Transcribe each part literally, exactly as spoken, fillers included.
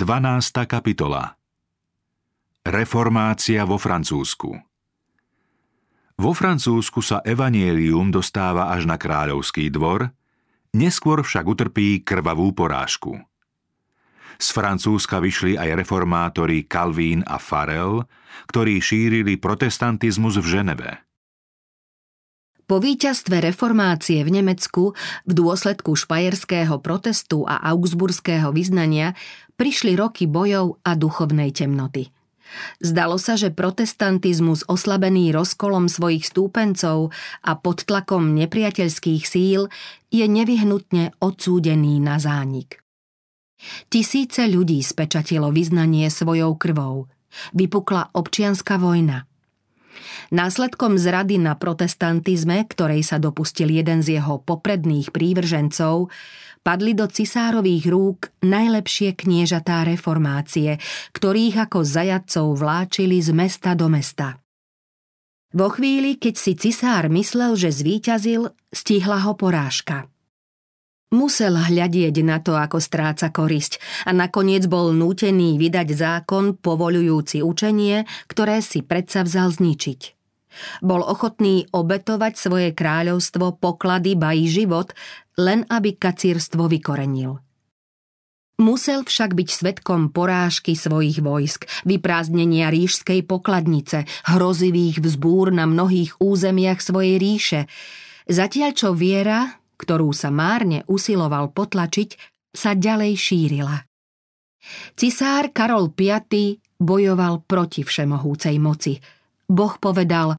dvanásta kapitola. Reformácia vo Francúzsku. Vo Francúzsku sa evanjelium dostáva až na kráľovský dvor, neskôr však utrpí krvavú porážku. Z Francúzska vyšli aj reformátori Kalvín a Farel, ktorí šírili protestantizmus v Ženeve. Po víťazstve reformácie v Nemecku v dôsledku špajerského protestu a augsburského vyznania prišli roky bojov a duchovnej temnoty. Zdalo sa, že protestantizmus oslabený rozkolom svojich stúpencov a pod tlakom nepriateľských síl je nevyhnutne odsúdený na zánik. Tisíce ľudí spečatilo vyznanie svojou krvou. Vypukla občianska vojna. Následkom zrady na protestantizme, ktorej sa dopustil jeden z jeho popredných prívržencov, padli do cisárových rúk najlepšie kniežatá reformácie, ktorých ako zajatcov vláčili z mesta do mesta. Vo chvíli, keď si cisár myslel, že zvíťazil, stihla ho porážka. Musel hľadieť na to, ako stráca korisť, a nakoniec bol nútený vydať zákon povoľujúci učenie, ktoré si predsavzal zničiť. Bol ochotný obetovať svoje kráľovstvo, poklady, ba i život, len aby kacírstvo vykorenil. Musel však byť svedkom porážky svojich vojsk, vyprázdnenia ríšskej pokladnice, hrozivých vzbúr na mnohých územiach svojej ríše, zatiaľ čo viera, ktorú sa márne usiloval potlačiť, sa ďalej šírila. Cisár Karol V bojoval proti všemohúcej moci. Boh povedal: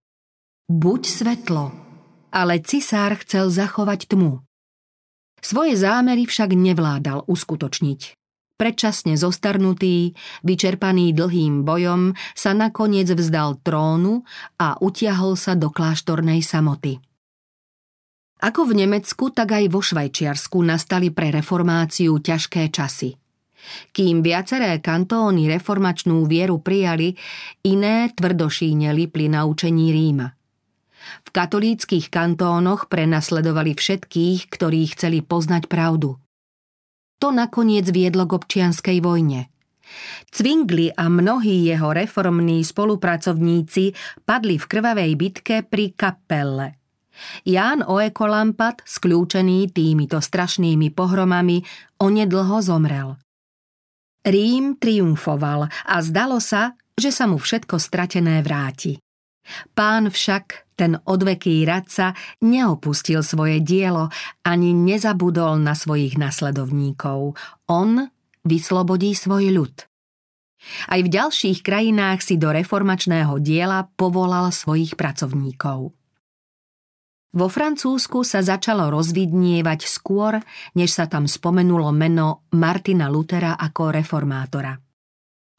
buď svetlo, ale cisár chcel zachovať tmu. Svoje zámery však nevládal uskutočniť. Predčasne zostarnutý, vyčerpaný dlhým bojom, sa nakoniec vzdal trónu a utiahol sa do kláštornej samoty. Ako v Nemecku, tak aj vo Švajčiarsku nastali pre reformáciu ťažké časy. Kým viaceré kantóny reformačnú vieru prijali, iné tvrdošíne lipli na učení Ríma. V katolíckych kantónoch prenasledovali všetkých, ktorí chceli poznať pravdu. To nakoniec viedlo k občianskej vojne. Zwingli a mnohí jeho reformní spolupracovníci padli v krvavej bitke pri Kapelle. Ján Oekolampad, skľúčený týmito strašnými pohromami, onedlho zomrel. Rím triumfoval a zdalo sa, že sa mu všetko stratené vráti. Pán však, ten odveký radca, neopustil svoje dielo ani nezabudol na svojich nasledovníkov. On vyslobodí svoj ľud. Aj v ďalších krajinách si do reformačného diela povolal svojich pracovníkov. Vo Francúzsku sa začalo rozvidnievať skôr, než sa tam spomenulo meno Martina Luthera ako reformátora.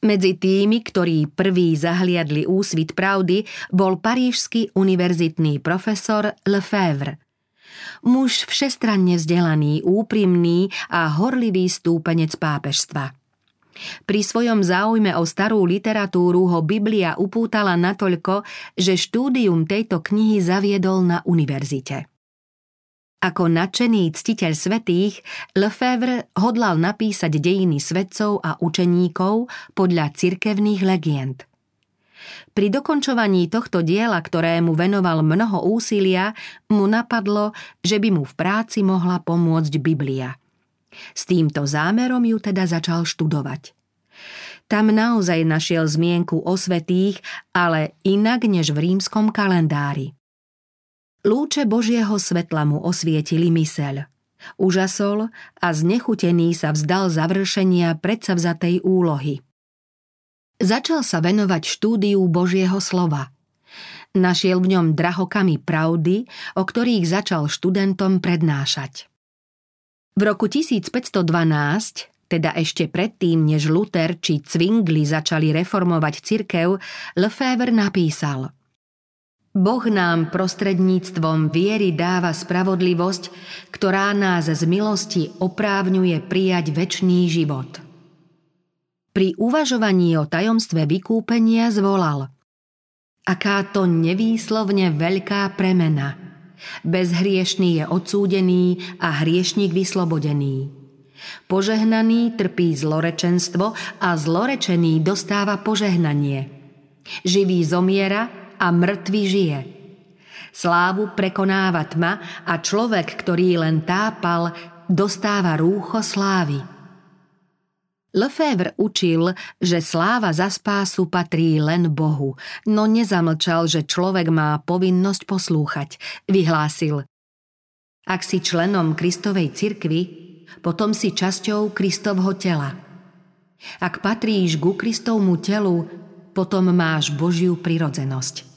Medzi tými, ktorí prví zahliadli úsvit pravdy, bol parížsky univerzitný profesor Lefèvre. Muž všestranne vzdelaný, úprimný a horlivý stúpenec pápežstva. Pri svojom záujme o starú literatúru ho Biblia upútala natoľko, že štúdium tejto knihy zaviedol na univerzite. Ako nadšený ctiteľ svätých, Lefèvre hodlal napísať dejiny svätcov a učeníkov podľa cirkevných legend. Pri dokončovaní tohto diela, ktorému venoval mnoho úsilia, mu napadlo, že by mu v práci mohla pomôcť Biblia. S týmto zámerom ju teda začal študovať. Tam naozaj našiel zmienku o svätých, ale inak než v rímskom kalendári. Lúče Božieho svetla mu osvietili myseľ. Užasol a znechutený sa vzdal završenia predsavzatej úlohy. Začal sa venovať štúdiu Božieho slova. Našiel v ňom drahokamy pravdy, o ktorých začal študentom prednášať. V roku tisícpäťstodvanásť, teda ešte predtým, než Luther či Zwingli začali reformovať cirkev, Lefèvre napísal: Boh nám prostredníctvom viery dáva spravodlivosť, ktorá nás z milosti oprávňuje prijať večný život. Pri uvažovaní o tajomstve vykúpenia zvolal: Aká to nevýslovne veľká premena! Bezhriešný je odsúdený a hriešnik vyslobodený. Požehnaný trpí zlorečenstvo a zlorečený dostáva požehnanie. Živý zomiera a mŕtvý žije. Slávu prekonáva tma a človek, ktorý len tápal, dostáva rúcho slávy. Lefèvre učil, že sláva za spásu patrí len Bohu, no nezamlčal, že človek má povinnosť poslúchať. Vyhlásil: ak si členom Kristovej cirkvi, potom si časťou Kristovho tela. Ak patríš ku Kristovmu telu, potom máš Božiu prirodzenosť.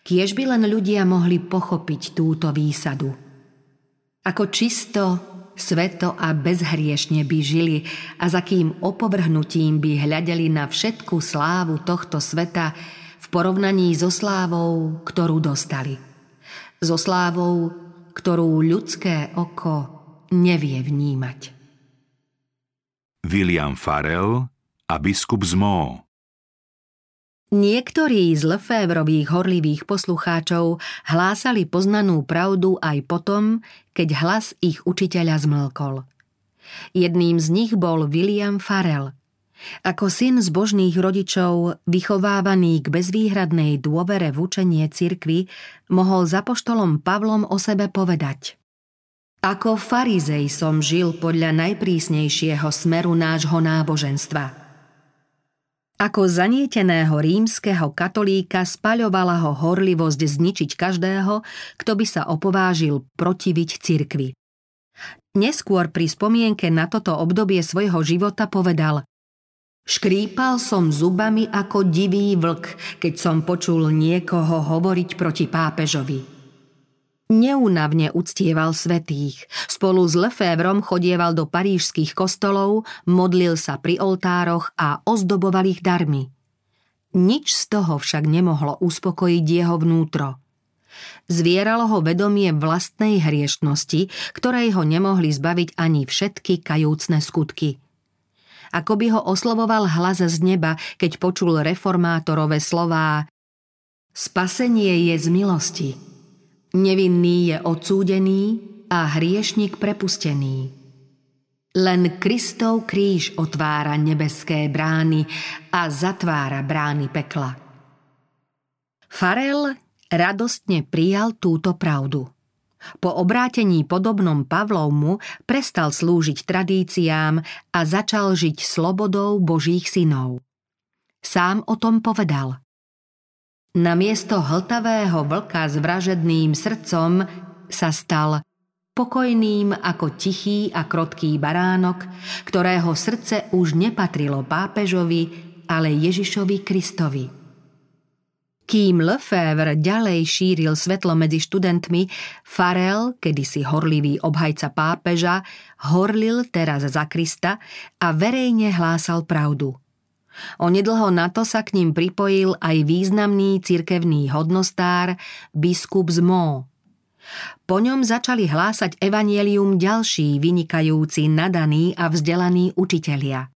Kiež by len ľudia mohli pochopiť túto výsadu. Ako čisto, sveto a bezhriešne by žili a za kým opovrhnutím by hľadeli na všetku slávu tohto sveta v porovnaní so slávou, ktorú dostali. So slávou, ktorú ľudské oko nevie vnímať. William Farel a biskup z Meaux. Niektorí z Lefèvrových horlivých poslucháčov hlásali poznanú pravdu aj potom, keď hlas ich učiteľa zmlkol. Jedným z nich bol William Farel. Ako syn zbožných rodičov, vychovávaný k bezvýhradnej dôvere v učenie cirkvi, mohol za apoštolom Pavlom o sebe povedať: ako farizej som žil podľa najprísnejšieho smeru nášho náboženstva. Ako zanieteného rímskeho katolíka spaľovala ho horlivosť zničiť každého, kto by sa opovážil protiviť cirkvi. Neskôr pri spomienke na toto obdobie svojho života povedal: škrípal som zubami ako divý vlk, keď som počul niekoho hovoriť proti pápežovi. Neúnavne uctieval svätých. Spolu s Lefèvrom chodieval do parížských kostolov, modlil sa pri oltároch a ozdoboval ich darmi. Nič z toho však nemohlo uspokojiť jeho vnútro. Zvieralo ho vedomie vlastnej hriešnosti, ktorej ho nemohli zbaviť ani všetky kajúcne skutky. Ako by ho oslovoval hlas z neba, keď počul reformátorove slová: spasenie je z milosti. Nevinný je odsúdený a hriešnik prepustený. Len Kristov kríž otvára nebeské brány a zatvára brány pekla. Farel radostne prijal túto pravdu. Po obrátení podobnom Pavlovmu prestal slúžiť tradíciám a začal žiť slobodou Božích synov. Sám o tom povedal: namiesto hltavého vlka s vražedným srdcom sa stal pokojným ako tichý a krotký baránok, ktorého srdce už nepatrilo pápežovi, ale Ježišovi Kristovi. Kým Lefèvre ďalej šíril svetlo medzi študentmi, Farel, kedysi horlivý obhajca pápeža, horlil teraz za Krista a verejne hlásal pravdu. Onedlho na to sa k ním pripojil aj významný cirkevný hodnostár, biskup z Meaux. Po ňom začali hlásať evanjelium ďalší vynikajúci, nadaní a vzdelaní učitelia.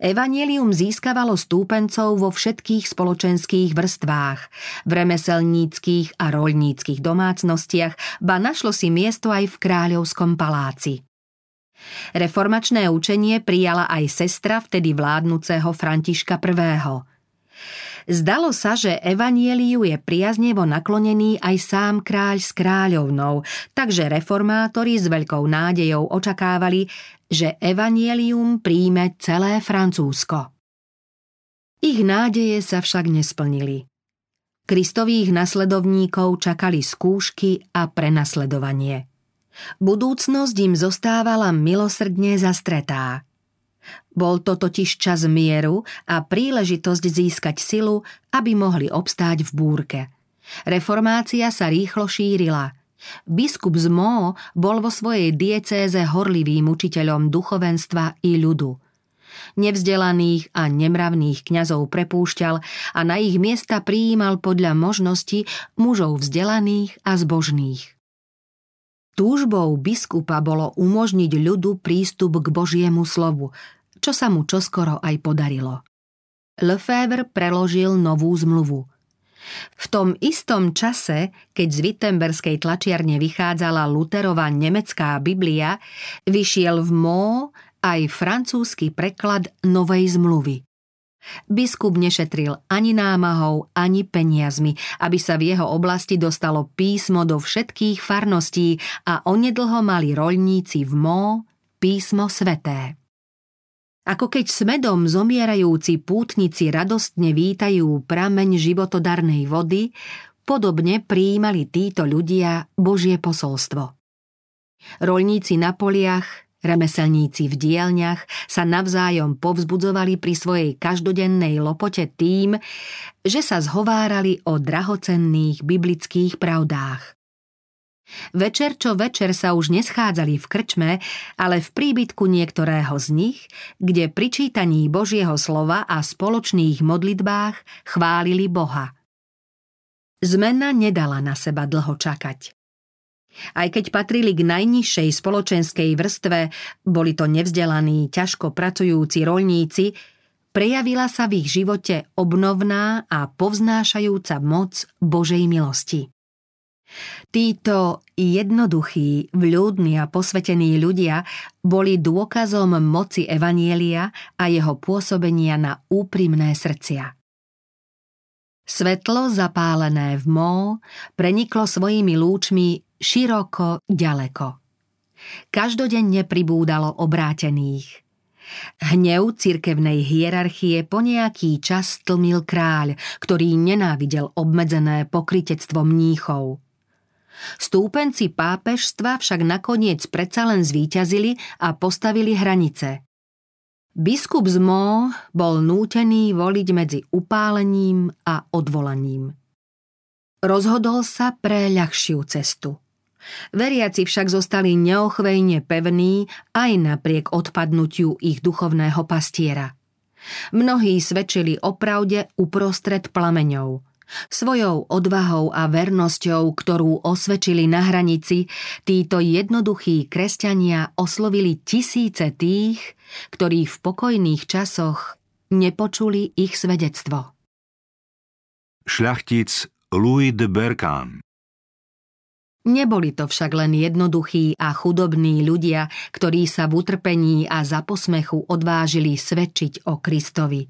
Evanjelium získavalo stúpencov vo všetkých spoločenských vrstvách, v remeselníckych a roľníckych domácnostiach, ba našlo si miesto aj v kráľovskom paláci. Reformačné učenie prijala aj sestra vtedy vládnuceho Františka Prvého Zdalo sa, že evanjeliu je priaznevo naklonený aj sám kráľ s kráľovnou, takže reformátori s veľkou nádejou očakávali, že evanjelium príjme celé Francúzsko. Ich nádeje sa však nesplnili. Kristových nasledovníkov čakali skúšky a prenasledovanie. Budúcnosť im zostávala milosrdne zastretá. Bol to totiž čas mieru a príležitosť získať silu, aby mohli obstáť v búrke. Reformácia sa rýchlo šírila. Biskup z Meaux bol vo svojej diecéze horlivým učiteľom duchovenstva i ľudu. Nevzdelaných a nemravných kňazov prepúšťal a na ich miesta prijímal podľa možnosti mužov vzdelaných a zbožných. Túžbou biskupa bolo umožniť ľudu prístup k Božiemu slovu, čo sa mu čoskoro aj podarilo. Lefèvre preložil novú zmluvu. V tom istom čase, keď z Wittenberskej tlačiarne vychádzala Lutherova nemecká Biblia, vyšiel v Meaux aj francúzsky preklad Novej zmluvy. Biskup nešetril ani námahou, ani peniazmi, aby sa v jeho oblasti dostalo písmo do všetkých farností a onedlho mali roľníci v Meaux písmo sveté. Ako keď s medom zomierajúci pútnici radostne vítajú prameň životodarnej vody, podobne prijímali títo ľudia Božie posolstvo. Roľníci na poliach, remeselníci v dielňach sa navzájom povzbudzovali pri svojej každodennej lopote tým, že sa zhovárali o drahocenných biblických pravdách. Večer čo večer sa už neschádzali v krčme, ale v príbytku niektorého z nich, kde pri čítaní Božieho slova a spoločných modlitbách chválili Boha. Zmena nedala na seba dlho čakať. Aj keď patrili k najnižšej spoločenskej vrstve, boli to nevzdelaní, ťažko pracujúci roľníci, prejavila sa v ich živote obnovná a povznášajúca moc Božej milosti. Títo jednoduchí, vľúdni a posvetení ľudia boli dôkazom moci evanjelia a jeho pôsobenia na úprimné srdcia. Svetlo zapálené v Meaux preniklo svojimi lúčmi široko, ďaleko. Každodenne pribúdalo obrátených. Hnev cirkevnej hierarchie po nejaký čas stlmil kráľ, ktorý nenávidel obmedzené pokrytectvo mníchov. Stúpenci pápežstva však nakoniec predsa len zvíťazili a postavili hranice. Biskup z Meaux bol nútený voliť medzi upálením a odvolaním. Rozhodol sa pre ľahšiu cestu. Veriaci však zostali neochvejne pevní aj napriek odpadnutiu ich duchovného pastiera. Mnohí svedčili o pravde uprostred plameňov. Svojou odvahou a vernosťou, ktorú osvedčili na hranici, títo jednoduchí kresťania oslovili tisíce tých, ktorí v pokojných časoch nepočuli ich svedectvo. Šľachtic Louis de Berquin. Neboli to však len jednoduchí a chudobní ľudia, ktorí sa v utrpení a za posmechu odvážili svedčiť o Kristovi.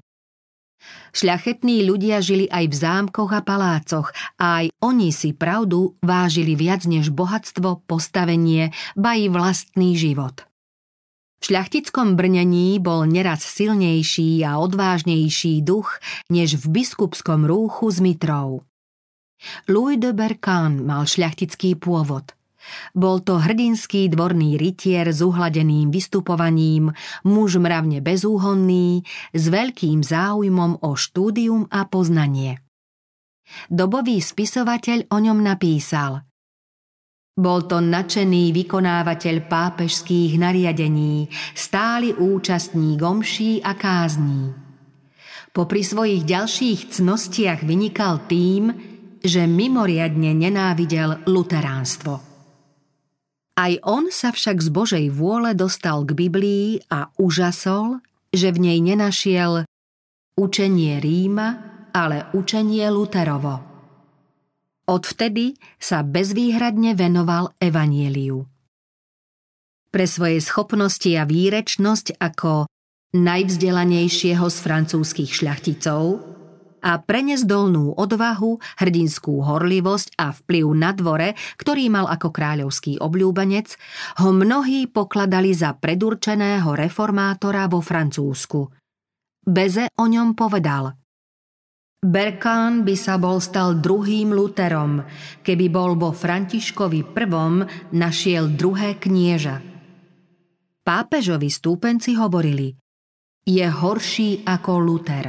Šľachetní ľudia žili aj v zámkoch a palácoch a aj oni si pravdu vážili viac než bohatstvo, postavenie, ba i vlastný život. V šľachtickom brnení bol neraz silnejší a odvážnejší duch než v biskupskom rúchu s mitrou. Louis de Berquin mal šľachtický pôvod. Bol to hrdinský dvorný rytier s uhladeným vystupovaním, muž mravne bezúhonný, s veľkým záujmom o štúdium a poznanie. Dobový spisovateľ o ňom napísal: bol to nadšený vykonávateľ pápežských nariadení, stály účastník omší a kázní. Popri svojich ďalších cnostiach vynikal tým, že mimoriadne nenávidel luteránstvo. Aj on sa však z Božej vôle dostal k Biblii a úžasol, že v nej nenašiel učenie Ríma, ale učenie Luterovo. Odvtedy sa bezvýhradne venoval evanjeliu. Pre svoje schopnosti a výrečnosť ako najvzdelanejšieho z francúzskych šľachticov a pre nezdolnú odvahu, hrdinskú horlivosť a vplyv na dvore, ktorý mal ako kráľovský obľúbenec, ho mnohí pokladali za predurčeného reformátora vo Francúzsku. Béza o ňom povedal: Berquin by sa bol stal druhým Lutherom, keby bol vo Františkovi prvom našiel druhé knieža. Pápežovi stúpenci hovorili: je horší ako Luther.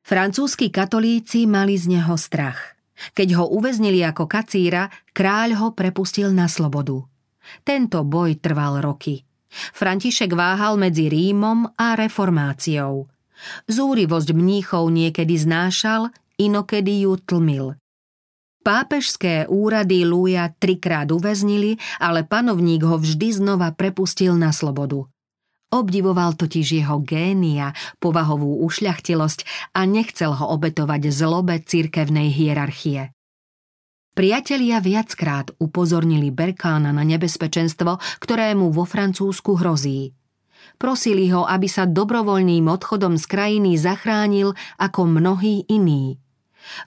Francúzski katolíci mali z neho strach. Keď ho uväznili ako kacíra, kráľ ho prepustil na slobodu. Tento boj trval roky. František váhal medzi Rímom a reformáciou. Zúrivosť mníchov niekedy znášal, inokedy ju tlmil. Pápežské úrady Louisa trikrát uväznili, ale panovník ho vždy znova prepustil na slobodu. Obdivoval totiž jeho génia, povahovú ušľachtilosť a nechcel ho obetovať zlobe cirkevnej hierarchie. Priatelia viackrát upozornili Berquina na nebezpečenstvo, ktoré mu vo Francúzsku hrozí. Prosili ho, aby sa dobrovoľným odchodom z krajiny zachránil ako mnohí iní.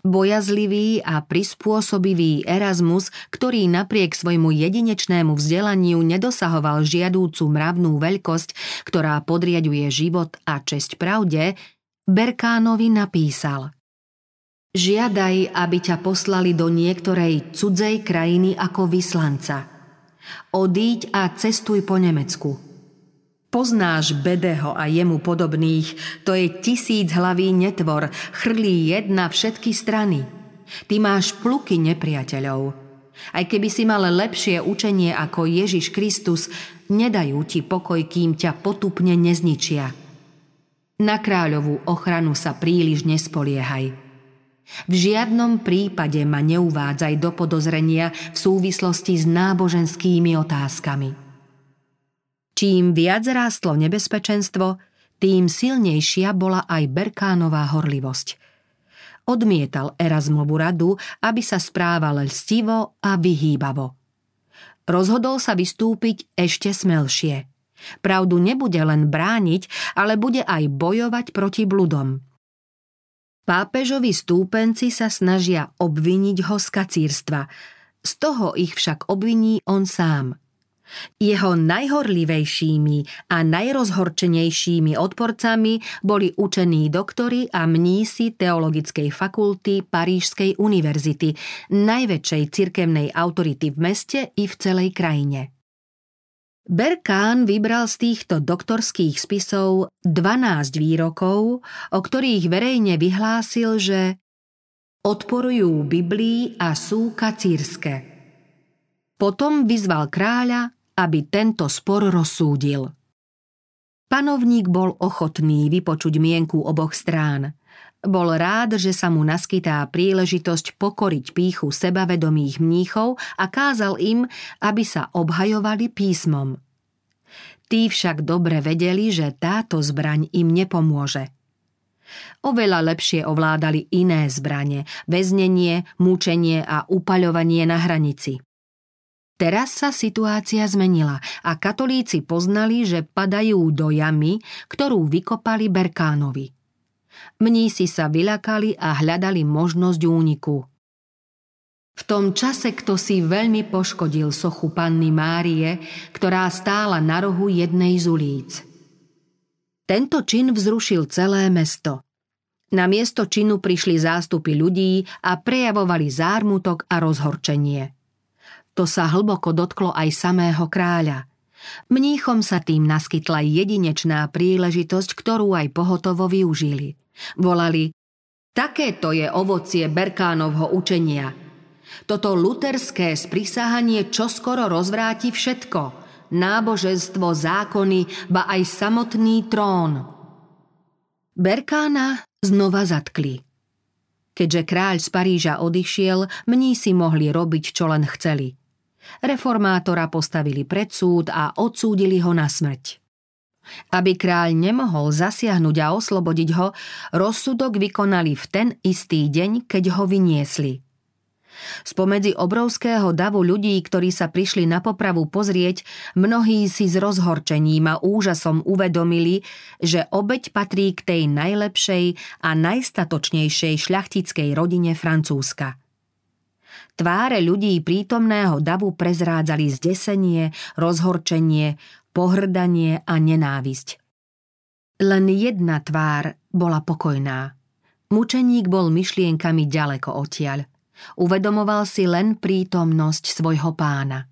Bojazlivý a prispôsobivý Erasmus, ktorý napriek svojmu jedinečnému vzdelaniu nedosahoval žiadúcu mravnú veľkosť, ktorá podriaďuje život a česť pravde, Berquinovi napísal: Žiadaj, aby ťa poslali do niektorej cudzej krajiny ako vyslanca. Odíď a cestuj po Nemecku. Poznáš Bedeho a jemu podobných, to je tisíchhlavý netvor, chrlí jed na všetky strany. Ty máš pluky nepriateľov. Aj keby si mal lepšie učenie ako Ježiš Kristus, nedajú ti pokoj, kým ťa potupne nezničia. Na kráľovú ochranu sa príliš nespoliehaj. V žiadnom prípade ma neuvádzaj do podozrenia v súvislosti s náboženskými otázkami. Čím viac rástlo nebezpečenstvo, tým silnejšia bola aj Berquinova horlivosť. Odmietal Erasmovu radu, aby sa správal lstivo a vyhýbavo. Rozhodol sa vystúpiť ešte smelšie. Pravdu nebude len brániť, ale bude aj bojovať proti bludom. Pápežovi stúpenci sa snažia obviniť ho z kacírstva. Z toho ich však obviní on sám. Jeho najhorlivejšími a najrozhorčenejšími odporcami boli učení doktori a mnísi Teologickej fakulty Parížskej univerzity, najväčšej cirkevnej autority v meste i v celej krajine. Berquin vybral z týchto doktorských spisov dvanásť výrokov, o ktorých verejne vyhlásil, že odporujú Biblii a sú kacírske. Potom vyzval kráľa, aby tento spor rozsúdil. Panovník bol ochotný vypočuť mienku oboch strán. Bol rád, že sa mu naskytá príležitosť pokoriť pýchu sebavedomých mníchov a kázal im, aby sa obhajovali písmom. Tí však dobre vedeli, že táto zbraň im nepomôže. Oveľa lepšie ovládali iné zbrane, väznenie, mučenie a upaľovanie na hranici. Teraz sa situácia zmenila a katolíci poznali, že padajú do jamy, ktorú vykopali Berquinovi. Mnísi sa vyľakali a hľadali možnosť úniku. V tom čase kto si veľmi poškodil sochu Panny Márie, ktorá stála na rohu jednej z ulíc. Tento čin vzrušil celé mesto. Na miesto činu prišli zástupy ľudí a prejavovali zármutok a rozhorčenie. To sa hlboko dotklo aj samého kráľa. Mníchom sa tým naskytla jedinečná príležitosť, ktorú aj pohotovo využili. Volali: Takéto je ovocie Berquinovho učenia. Toto luterské sprisahanie čoskoro rozvráti všetko. Náboženstvo, zákony, ba aj samotný trón. Berquina znova zatkli. Keďže kráľ z Paríža odišiel, mnísi mohli robiť, čo len chceli. Reformátora postavili pred súd a odsúdili ho na smrť. Aby kráľ nemohol zasiahnuť a oslobodiť ho, rozsudok vykonali v ten istý deň, keď ho vyniesli. Spomedzi obrovského davu ľudí, ktorí sa prišli na popravu pozrieť, mnohí si s rozhorčením a úžasom uvedomili, že obeť patrí k tej najlepšej a najstatočnejšej šľachtickej rodine Francúzska. Tváre ľudí prítomného davu prezrádzali zdesenie, rozhorčenie, pohrdanie a nenávisť. Len jedna tvár bola pokojná. Mučeník bol myšlienkami ďaleko odtiaľ. Uvedomoval si len prítomnosť svojho pána.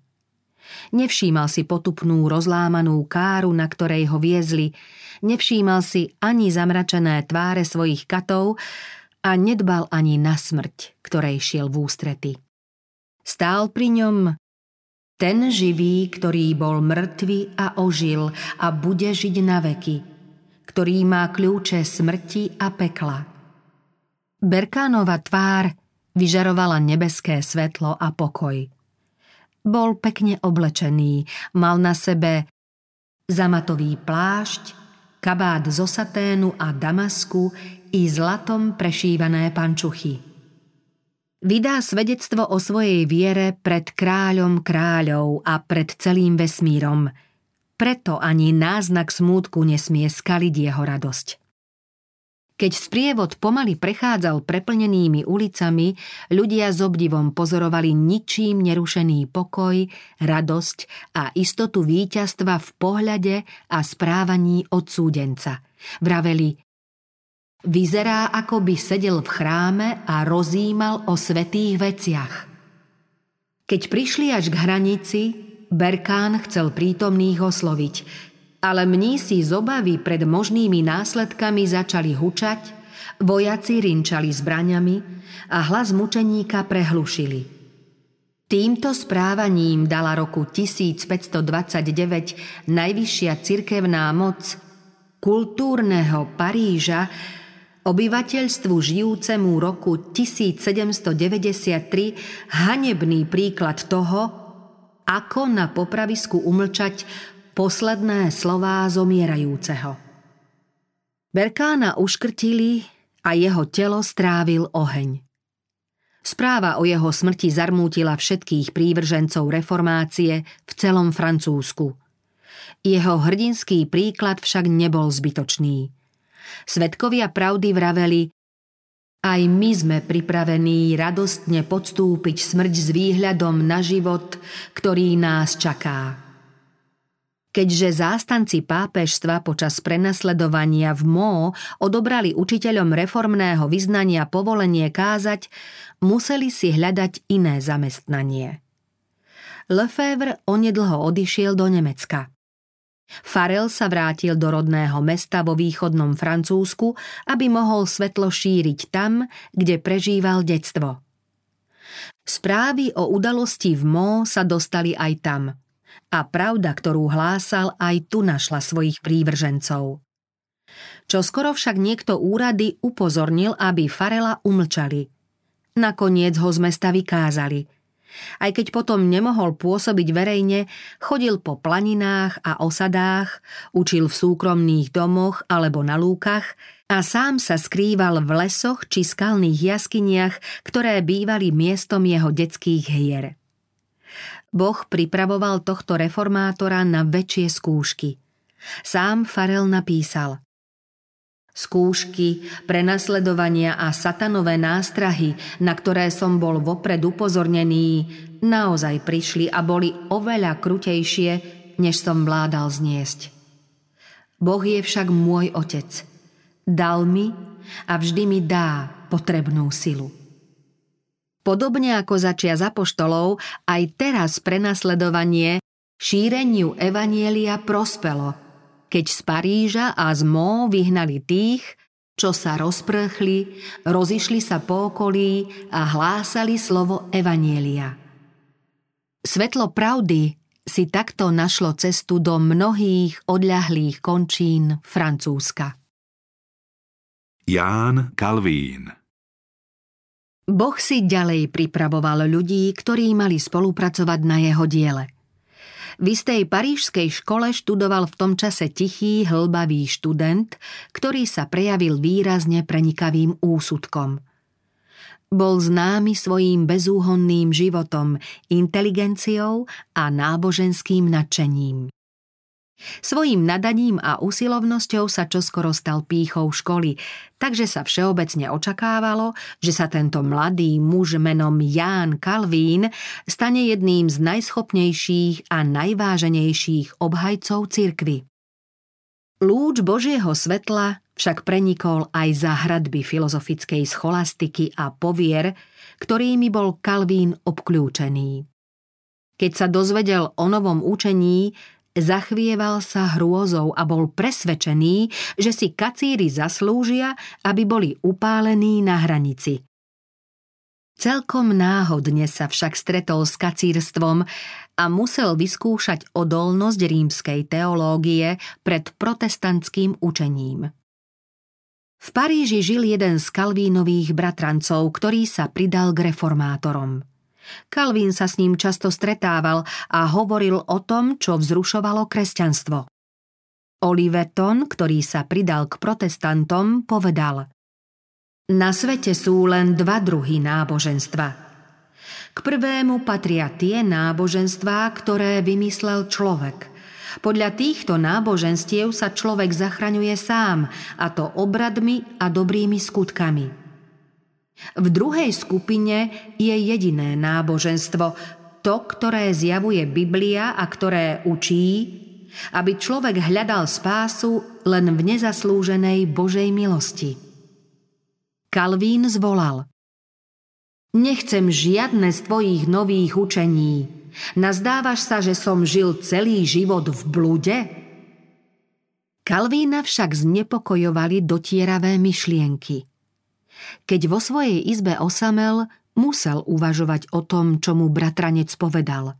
Nevšímal si potupnú rozlámanú káru, na ktorej ho viezli, nevšímal si ani zamračené tváre svojich katov a nedbal ani na smrť, ktorej šiel v ústrety. Stál pri ňom ten živý, ktorý bol mŕtvy a ožil a bude žiť na veky, ktorý má kľúče smrti a pekla. Berquinova tvár vyžarovala nebeské svetlo a pokoj. Bol pekne oblečený, mal na sebe Zamatový plášť, kabát zo saténu a damasku i zlatom prešívané pančuchy. Vydá svedectvo o svojej viere pred kráľom kráľov a pred celým vesmírom. Preto ani náznak smútku nesmie skaliť jeho radosť. Keď sprievod pomaly prechádzal preplnenými ulicami, ľudia s obdivom pozorovali ničím nerušený pokoj, radosť a istotu víťazstva v pohľade a správaní odsúdenca. Vraveli: vyzerá, ako by sedel v chráme a rozímal o svätých veciach. Keď prišli až k hranici, Berkán chcel prítomných osloviť, ale mnísi z obavy pred možnými následkami začali hučať, vojaci rinčali zbraňami a hlas mučeníka prehlušili. Týmto správaním dala roku tisícpäťstodvadsaťdeväť najvyššia cirkevná moc kultúrneho Paríža obyvateľstvu žijúcemu roku tisícsedemstodeväťdesiattri hanebný príklad toho, ako na popravisku umlčať posledné slová zomierajúceho. Berkána uškrtili a jeho telo strávil oheň. Správa o jeho smrti zarmútila všetkých prívržencov reformácie v celom Francúzsku. Jeho hrdinský príklad však nebol zbytočný. Svedkovia pravdy vraveli: aj my sme pripravení radostne podstúpiť smrť s výhľadom na život, ktorý nás čaká. Keďže zástanci pápežstva počas prenasledovania v Meaux odobrali učiteľom reformného vyznania povolenie kázať, museli si hľadať iné zamestnanie. Lefèvre onedlho odišiel do Nemecka. Farel sa vrátil do rodného mesta vo východnom Francúzsku, aby mohol svetlo šíriť tam, kde prežíval detstvo. Správy o udalosti v Meaux sa dostali aj tam a pravda, ktorú hlásal, aj tu našla svojich prívržencov. Čoskoro však niekto úrady upozornil, aby Farela umlčali. Nakoniec ho z mesta vykázali. Aj keď potom nemohol pôsobiť verejne, chodil po planinách a osadách, učil v súkromných domoch alebo na lúkach a sám sa skrýval v lesoch či skalných jaskyniach, ktoré bývali miestom jeho detských hier. Boh pripravoval tohto reformátora na väčšie skúšky. Sám Farel napísal: skúšky, prenasledovania a satanové nástrahy, na ktoré som bol vopred upozornený, naozaj prišli a boli oveľa krutejšie, než som vládal zniesť. Boh je však môj otec. Dal mi a vždy mi dá potrebnú silu. Podobne ako začias apoštolov, aj teraz prenasledovanie šíreniu evanjelia prospelo, keď z Paríža a z Meaux vyhnali tých, čo sa rozprchli, rozišli sa po okolí a hlásali slovo evanjelia. Svetlo pravdy si takto našlo cestu do mnohých odľahlých končín Francúzska. Ján Kalvín. Boh si ďalej pripravoval ľudí, ktorí mali spolupracovať na jeho diele. V istej parížskej škole študoval v tom čase tichý, hlbavý študent, ktorý sa prejavil výrazne prenikavým úsudkom. Bol známy svojím bezúhonným životom, inteligenciou a náboženským nadšením. Svojím nadaním a usilovnosťou sa čoskoro stal pýchou školy, takže sa všeobecne očakávalo, že sa tento mladý muž menom Ján Kalvín stane jedným z najschopnejších a najváženejších obhajcov cirkvi. Lúč Božieho svetla však prenikol aj za hradby filozofickej scholastiky a povier, ktorými bol Kalvín obkľúčený. Keď sa dozvedel o novom učení, zachvieval sa hrôzou a bol presvedčený, že si kacíri zaslúžia, aby boli upálení na hranici. Celkom náhodne sa však stretol s kacírstvom a musel vyskúšať odolnosť rímskej teológie pred protestantským učením. V Paríži žil jeden z Kalvínových bratrancov, ktorý sa pridal k reformátorom. Kalvín sa s ním často stretával a hovoril o tom, čo vzrušovalo kresťanstvo. Oliveton, ktorý sa pridal k protestantom, povedal: Na svete sú len dva druhy náboženstva. K prvému patria tie náboženstvá, ktoré vymyslel človek. Podľa týchto náboženstiev sa človek zachraňuje sám, a to obradmi a dobrými skutkami. V druhej skupine je jediné náboženstvo, to, ktoré zjavuje Biblia a ktoré učí, aby človek hľadal spásu len v nezaslúženej Božej milosti. Kalvín zvolal: Nechcem žiadne z tvojich nových učení. Nazdávaš sa, že som žil celý život v blúde? Kalvína však znepokojovali dotieravé myšlienky. Keď vo svojej izbe osamel, musel uvažovať o tom, čo mu bratranec povedal.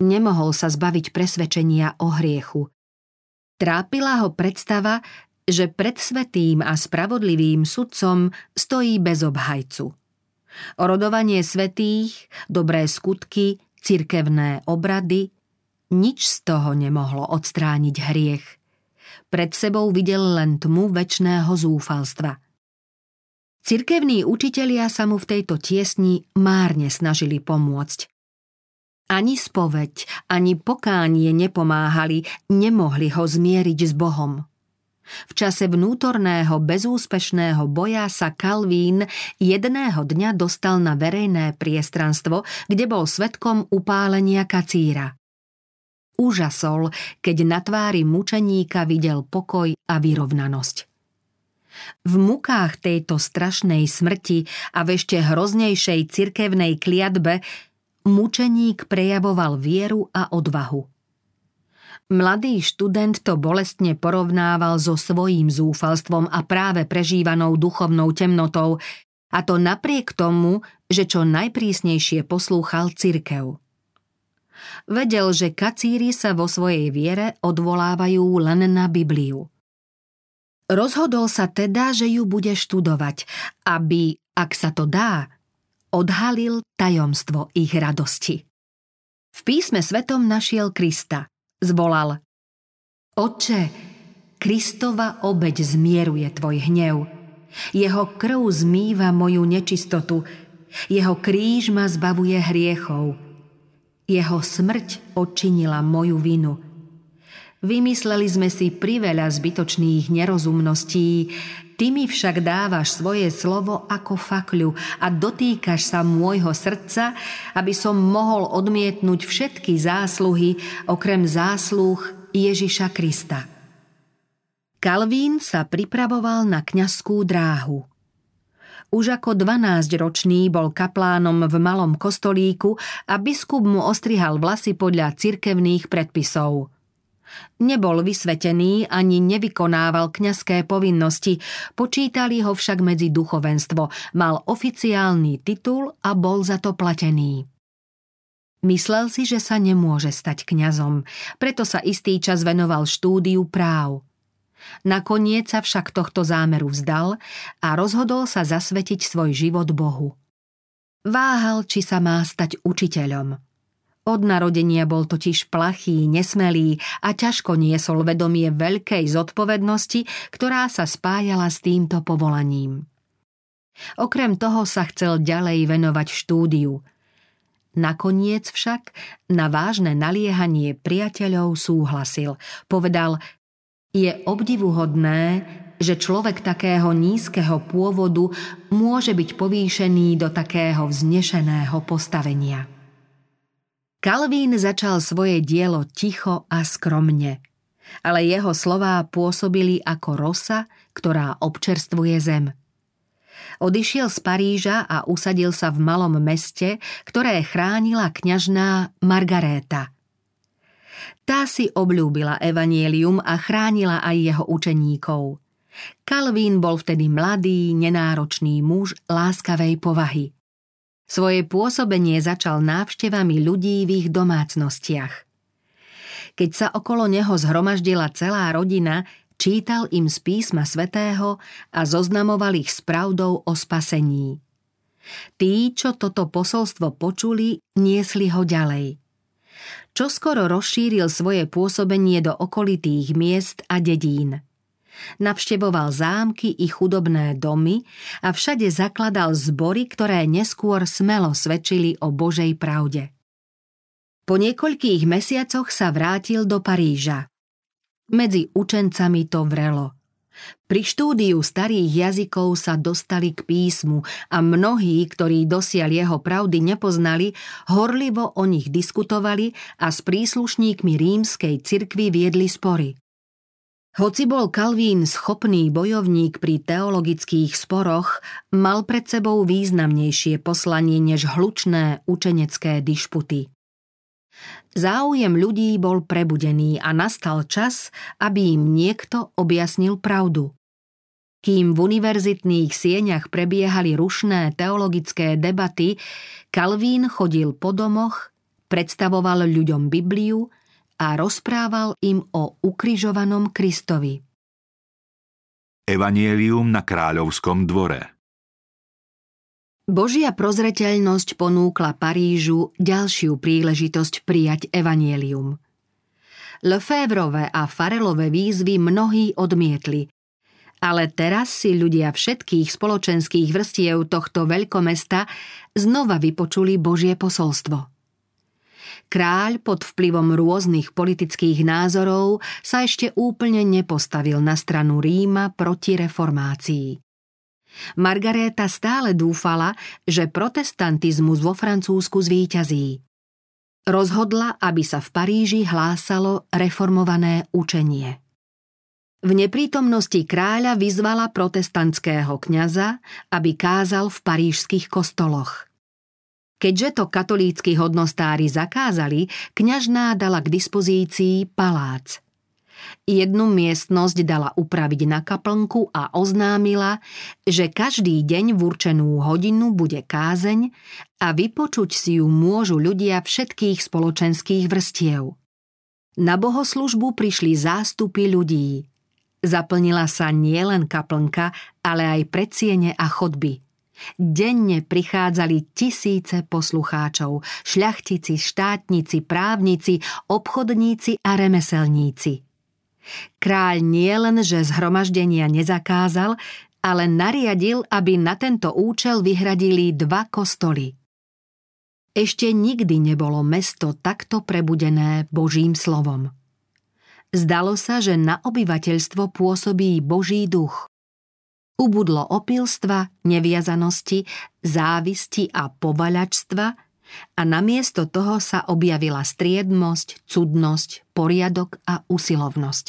Nemohol sa zbaviť presvedčenia o hriechu. Trápila ho predstava, že pred svätým a spravodlivým sudcom stojí bez obhajcu. Orodovanie svätých, dobré skutky, cirkevné obrady, nič z toho nemohlo odstrániť hriech. Pred sebou videl len tmu večného zúfalstva. Cirkevní učitelia sa mu v tejto tiesni márne snažili pomôcť. Ani spoveď, ani pokánie nepomáhali, nemohli ho zmieriť s Bohom. V čase vnútorného bezúspešného boja sa Kalvín jedného dňa dostal na verejné priestranstvo, kde bol svedkom upálenia kacíra. Úžasol, keď na tvári mučeníka videl pokoj a vyrovnanosť. V mukách tejto strašnej smrti a v ešte hroznejšej cirkevnej kliatbe mučeník prejavoval vieru a odvahu. Mladý študent to bolestne porovnával so svojím zúfalstvom a práve prežívanou duchovnou temnotou, a to napriek tomu, že čo najprísnejšie poslúchal cirkev. Vedel, že kacíri sa vo svojej viere odvolávajú len na Bibliu. Rozhodol sa teda, že ju bude študovať, aby, ak sa to dá, odhalil tajomstvo ich radosti. V písme svetom našiel Krista. Zvolal: Otče, Kristova obeť zmieruje tvoj hnev. Jeho krv zmýva moju nečistotu. Jeho kríž ma zbavuje hriechov. Jeho smrť odčinila moju vinu. Vymysleli sme si priveľa zbytočných nerozumností, ty mi však dávaš svoje slovo ako fakľu a dotýkaš sa môjho srdca, aby som mohol odmietnúť všetky zásluhy okrem zásluh Ježiša Krista. Kalvín sa pripravoval na kňazskú dráhu. Už ako dvanásťročný bol kaplánom v malom kostolíku a biskup mu ostrihal vlasy podľa cirkevných predpisov. Nebol vysvetený ani nevykonával kňazské povinnosti, počítali ho však medzi duchovenstvo, mal oficiálny titul a bol za to platený. Myslel si, že sa nemôže stať kňazom, preto sa istý čas venoval štúdiu práv. Nakoniec sa však tohto zámeru vzdal a rozhodol sa zasvetiť svoj život Bohu. Váhal, či sa má stať učiteľom. Od narodenia bol totiž plachý, nesmelý a ťažko niesol vedomie veľkej zodpovednosti, ktorá sa spájala s týmto povolaním. Okrem toho sa chcel ďalej venovať štúdiu. Nakoniec však na vážne naliehanie priateľov súhlasil. Povedal: Je obdivuhodné, že človek takého nízkeho pôvodu môže byť povýšený do takého vznešeného postavenia. Kalvín začal svoje dielo ticho a skromne, ale jeho slová pôsobili ako rosa, ktorá občerstvuje zem. Odišiel z Paríža a usadil sa v malom meste, ktoré chránila kňažná Margareta. Tá si obľúbila evanjelium a chránila aj jeho učeníkov. Kalvín bol vtedy mladý, nenáročný muž láskavej povahy. Svoje pôsobenie začal návštevami ľudí v ich domácnostiach. Keď sa okolo neho zhromaždila celá rodina, čítal im z písma svätého a zoznamoval ich s pravdou o spasení. Tí, čo toto posolstvo počuli, niesli ho ďalej. čoskoro rozšíril svoje pôsobenie do okolitých miest a dedín. Navštevoval zámky i chudobné domy a všade zakladal zbory, ktoré neskôr smelo svedčili o Božej pravde. Po niekoľkých mesiacoch sa vrátil do Paríža. Medzi učencami to vrelo. Pri štúdiu starých jazykov sa dostali k písmu a mnohí, ktorí dosiaľ jeho pravdy nepoznali, horlivo o nich diskutovali a s príslušníkmi rímskej cirkvi viedli spory. Hoci bol Kalvín schopný bojovník pri teologických sporoch, mal pred sebou významnejšie poslanie než hlučné učenecké dišputy. Záujem ľudí bol prebudený a nastal čas, aby im niekto objasnil pravdu. Kým v univerzitných sieňach prebiehali rušné teologické debaty, Kalvín chodil po domoch, predstavoval ľuďom Bibliu a rozprával im o ukrižovanom Kristovi. Evangelium na kráľovskom dvore. Božia prozreteľnosť ponúkla Parížu ďalšiu príležitosť prijať evangelium. Lefèvrove a Farelove výzvy mnohí odmietli, ale teraz si ľudia všetkých spoločenských vrstiev tohto veľkomesta znova vypočuli Božie posolstvo. Kráľ pod vplyvom rôznych politických názorov sa ešte úplne nepostavil na stranu Ríma proti reformácii. Margareta stále dúfala, že protestantizmus vo Francúzsku zvíťazí. Rozhodla, aby sa v Paríži hlásalo reformované učenie. V neprítomnosti kráľa vyzvala protestantského kňaza, aby kázal v parížských kostoloch. Keďže to katolícki hodnostári zakázali, kňažná dala k dispozícii palác. Jednu miestnosť dala upraviť na kaplnku a oznámila, že každý deň v určenú hodinu bude kázeň a vypočuť si ju môžu ľudia všetkých spoločenských vrstiev. Na bohoslužbu prišli zástupy ľudí. Zaplnila sa nielen kaplnka, ale aj predsiene a chodby. Denne prichádzali tisíce poslucháčov, šľachtici, štátnici, právnici, obchodníci a remeselníci. Kráľ nielen, že zhromaždenia nezakázal, ale nariadil, aby na tento účel vyhradili dva kostoly. Ešte nikdy nebolo mesto takto prebudené Božím slovom. Zdalo sa, že na obyvateľstvo pôsobí Boží duch. Ubudlo opilstva, neviazanosti, závisti a povaľačstva a namiesto toho sa objavila striedmosť, cudnosť, poriadok a usilovnosť.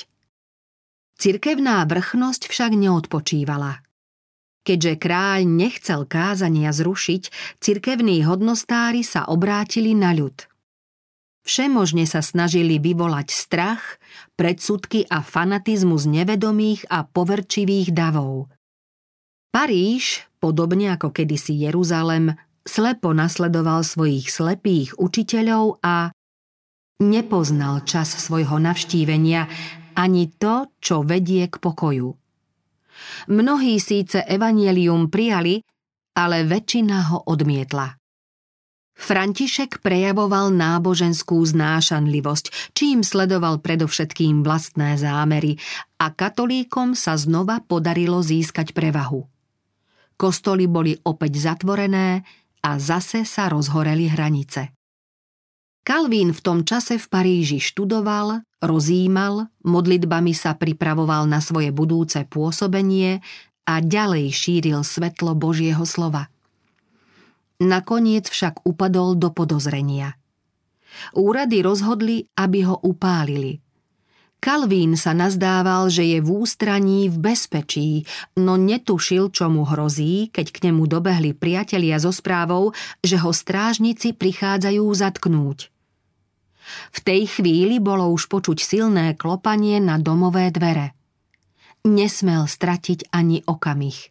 Cirkevná vrchnosť však neodpočívala. Keďže kráľ nechcel kázania zrušiť, cirkevní hodnostári sa obrátili na ľud. Všemožne sa snažili vyvolať strach, predsudky a fanatizmus nevedomých a poverčivých davov. Paríž, podobne ako kedysi Jeruzalem, slepo nasledoval svojich slepých učiteľov a nepoznal čas svojho navštívenia ani to, čo vedie k pokoju. Mnohí síce evanjelium prijali, ale väčšina ho odmietla. František prejavoval náboženskú znášanlivosť, čím sledoval predovšetkým vlastné zámery a katolíkom sa znova podarilo získať prevahu. Kostoly boli opäť zatvorené a zase sa rozhoreli hranice. Kalvín v tom čase v Paríži študoval, rozímal, modlitbami sa pripravoval na svoje budúce pôsobenie a ďalej šíril svetlo Božieho slova. Nakoniec však upadol do podozrenia. Úrady rozhodli, aby ho upálili. Kalvín sa nazdával, že je v ústraní v bezpečí, no netušil, čo mu hrozí, keď k nemu dobehli priatelia so správou, že ho strážnici prichádzajú zatknúť. V tej chvíli bolo už počuť silné klopanie na domové dvere. Nesmel stratiť ani okamih.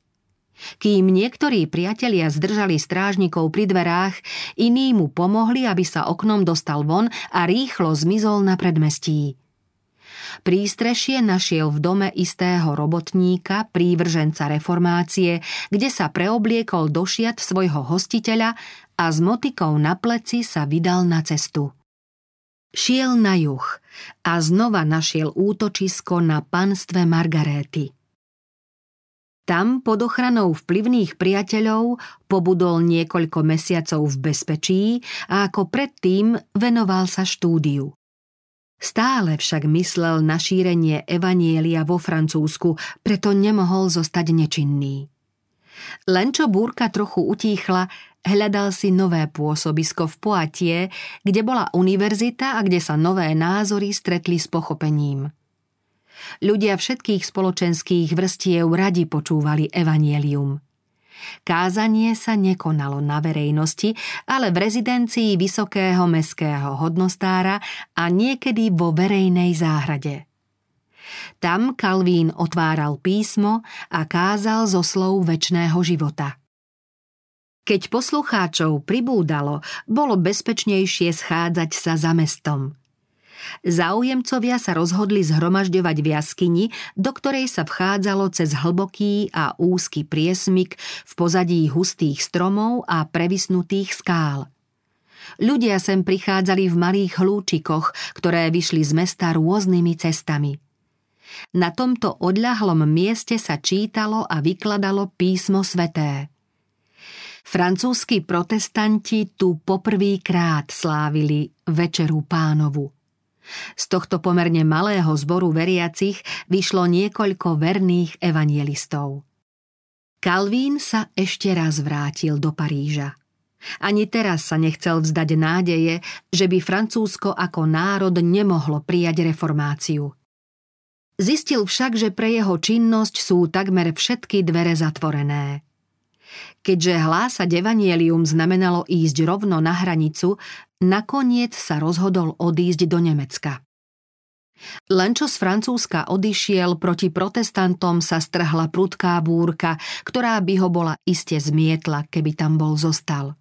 Kým niektorí priatelia zdržali strážnikov pri dverách, iní mu pomohli, aby sa oknom dostal von a rýchlo zmizol na predmestí. Prístrešie našiel v dome istého robotníka, prívrženca reformácie, kde sa preobliekol do šiat svojho hostiteľa a s motykou na pleci sa vydal na cestu. Šiel na juh a znova našiel útočisko na panstve Margaréty. Tam pod ochranou vplyvných priateľov pobudol niekoľko mesiacov v bezpečí a ako predtým venoval sa štúdiu. Stále však myslel na šírenie evanjelia vo Francúzsku, preto nemohol zostať nečinný. Len čo búrka trochu utíchla, hľadal si nové pôsobisko v Poatie, kde bola univerzita a kde sa nové názory stretli s pochopením. Ľudia všetkých spoločenských vrstiev radi počúvali evanjelium. Kázanie sa nekonalo na verejnosti, ale v rezidencii vysokého mestského hodnostára a niekedy vo verejnej záhrade. Tam Kalvín otváral písmo a kázal zo slov večného života. Keď poslucháčov pribúdalo, bolo bezpečnejšie schádzať sa za mestom. Záujemcovia sa rozhodli zhromažďovať v jaskyni, do ktorej sa vchádzalo cez hlboký a úzky priesmyk v pozadí hustých stromov a previsnutých skál. Ľudia sem prichádzali v malých hlúčikoch, ktoré vyšli z mesta rôznymi cestami. Na tomto odľahlom mieste sa čítalo a vykladalo písmo sväté. Francúzski protestanti tu poprvýkrát slávili Večeru Pánovu. Z tohto pomerne malého zboru veriacich vyšlo niekoľko verných evanjelistov. Kalvín sa ešte raz vrátil do Paríža. Ani teraz sa nechcel vzdať nádeje, že by Francúzsko ako národ nemohlo prijať reformáciu. Zistil však, že pre jeho činnosť sú takmer všetky dvere zatvorené. Keďže hlásať evanjelium znamenalo ísť rovno na hranicu, nakoniec sa rozhodol odísť do Nemecka. Len čo z Francúzska odišiel, proti protestantom sa strhla prudká búrka, ktorá by ho bola iste zmietla, keby tam bol zostal.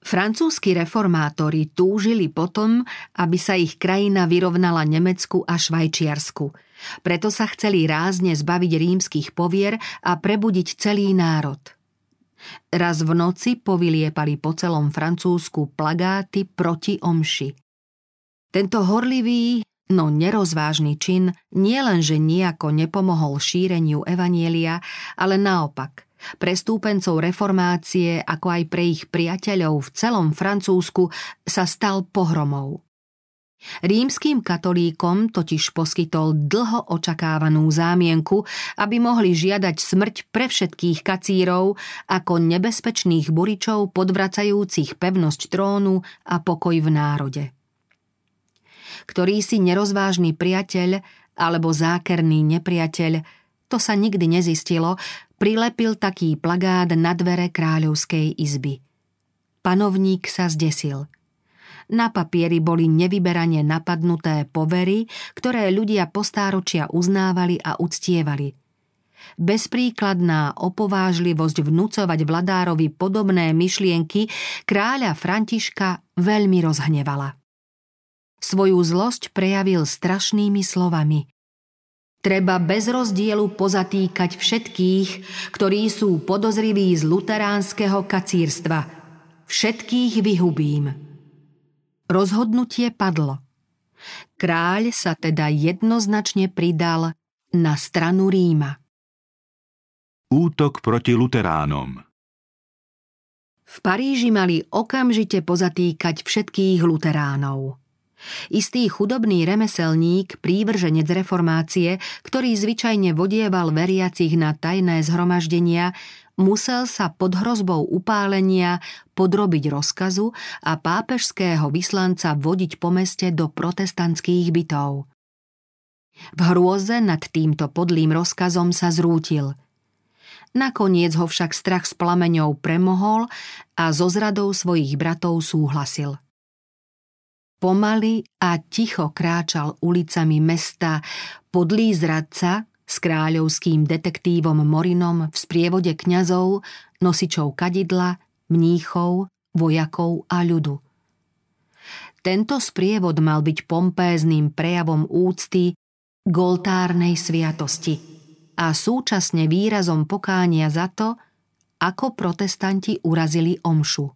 Francúzski reformátori túžili potom, aby sa ich krajina vyrovnala Nemecku a Švajčiarsku. Preto sa chceli rázne zbaviť rímskych povier a prebudiť celý národ. Raz v noci povyliepali po celom Francúzsku plagáty proti omši. Tento horlivý, no nerozvážny čin nielenže nijako nepomohol šíreniu evanjelia, ale naopak pre stúpencov reformácie, ako aj pre ich priateľov v celom Francúzsku, sa stal pohromou. Rímskym katolíkom totiž poskytol dlho očakávanú zámienku, aby mohli žiadať smrť pre všetkých kacírov ako nebezpečných buričov podvracajúcich pevnosť trónu a pokoj v národe. Ktorý si nerozvážny priateľ alebo zákerný nepriateľ, to sa nikdy nezistilo, prilepil taký plagát na dvere kráľovskej izby. Panovník sa zdesil. Na papieri boli nevyberane napadnuté povery, ktoré ľudia postáročia uznávali a uctievali. Bezpríkladná opovážlivosť vnúcovať vladárovi podobné myšlienky kráľa Františka veľmi rozhnevala. Svoju zlosť prejavil strašnými slovami. Treba bez rozdielu pozatýkať všetkých, ktorí sú podozriví z luteránskeho kacírstva. Všetkých vyhubím. Rozhodnutie padlo. Kráľ sa teda jednoznačne pridal na stranu Ríma. Útok proti luteránom. V Paríži mali okamžite pozatýkať všetkých luteránov. Istý chudobný remeselník, prívrženec reformácie, ktorý zvyčajne vodieval veriacich na tajné zhromaždenia, musel sa pod hrozbou upálenia podrobiť rozkazu a pápežského vyslanca vodiť po meste do protestantských bytov. V hrôze nad týmto podlým rozkazom sa zrútil. Nakoniec ho však strach s plameňou premohol a so zradou svojich bratov súhlasil. Pomaly a ticho kráčal ulicami mesta podlý zradca s kráľovským detektívom Morinom v sprievode kňazov, nosičov kadidla, mníchov, vojakov a ľudu. Tento sprievod mal byť pompézným prejavom úcty k oltárnej sviatosti a súčasne výrazom pokánia za to, ako protestanti urazili omšu.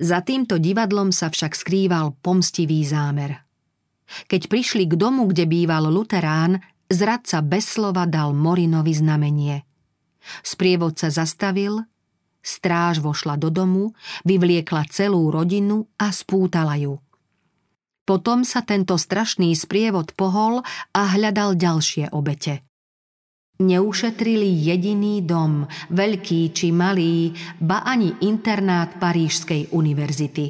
Za týmto divadlom sa však skrýval pomstivý zámer. Keď prišli k domu, kde býval luterán, zradca bez slova dal Morinovi znamenie. Sprievodca zastavil, stráž vošla do domu, vyvliekla celú rodinu a spútala ju. Potom sa tento strašný sprievod pohol a hľadal ďalšie obete. Neušetrili jediný dom, veľký či malý, ba ani internát Parížskej univerzity.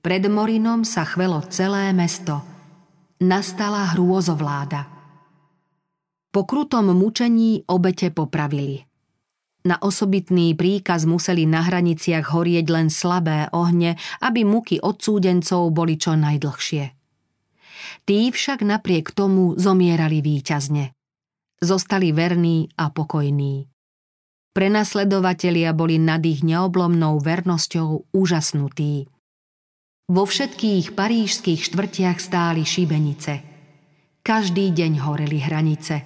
Pred Morinom sa chvelo celé mesto. Nastala hrôzovláda. Po krutom mučení obete popravili. Na osobitný príkaz museli na hraniciach horieť len slabé ohne, aby muky odsúdencov boli čo najdlhšie. Tí však napriek tomu zomierali víťazne. Zostali verní a pokojní. Prenasledovatelia boli nad ich neoblomnou vernosťou úžasnutí. Vo všetkých parížských štvrtiach stáli šibenice. Každý deň horeli hranice.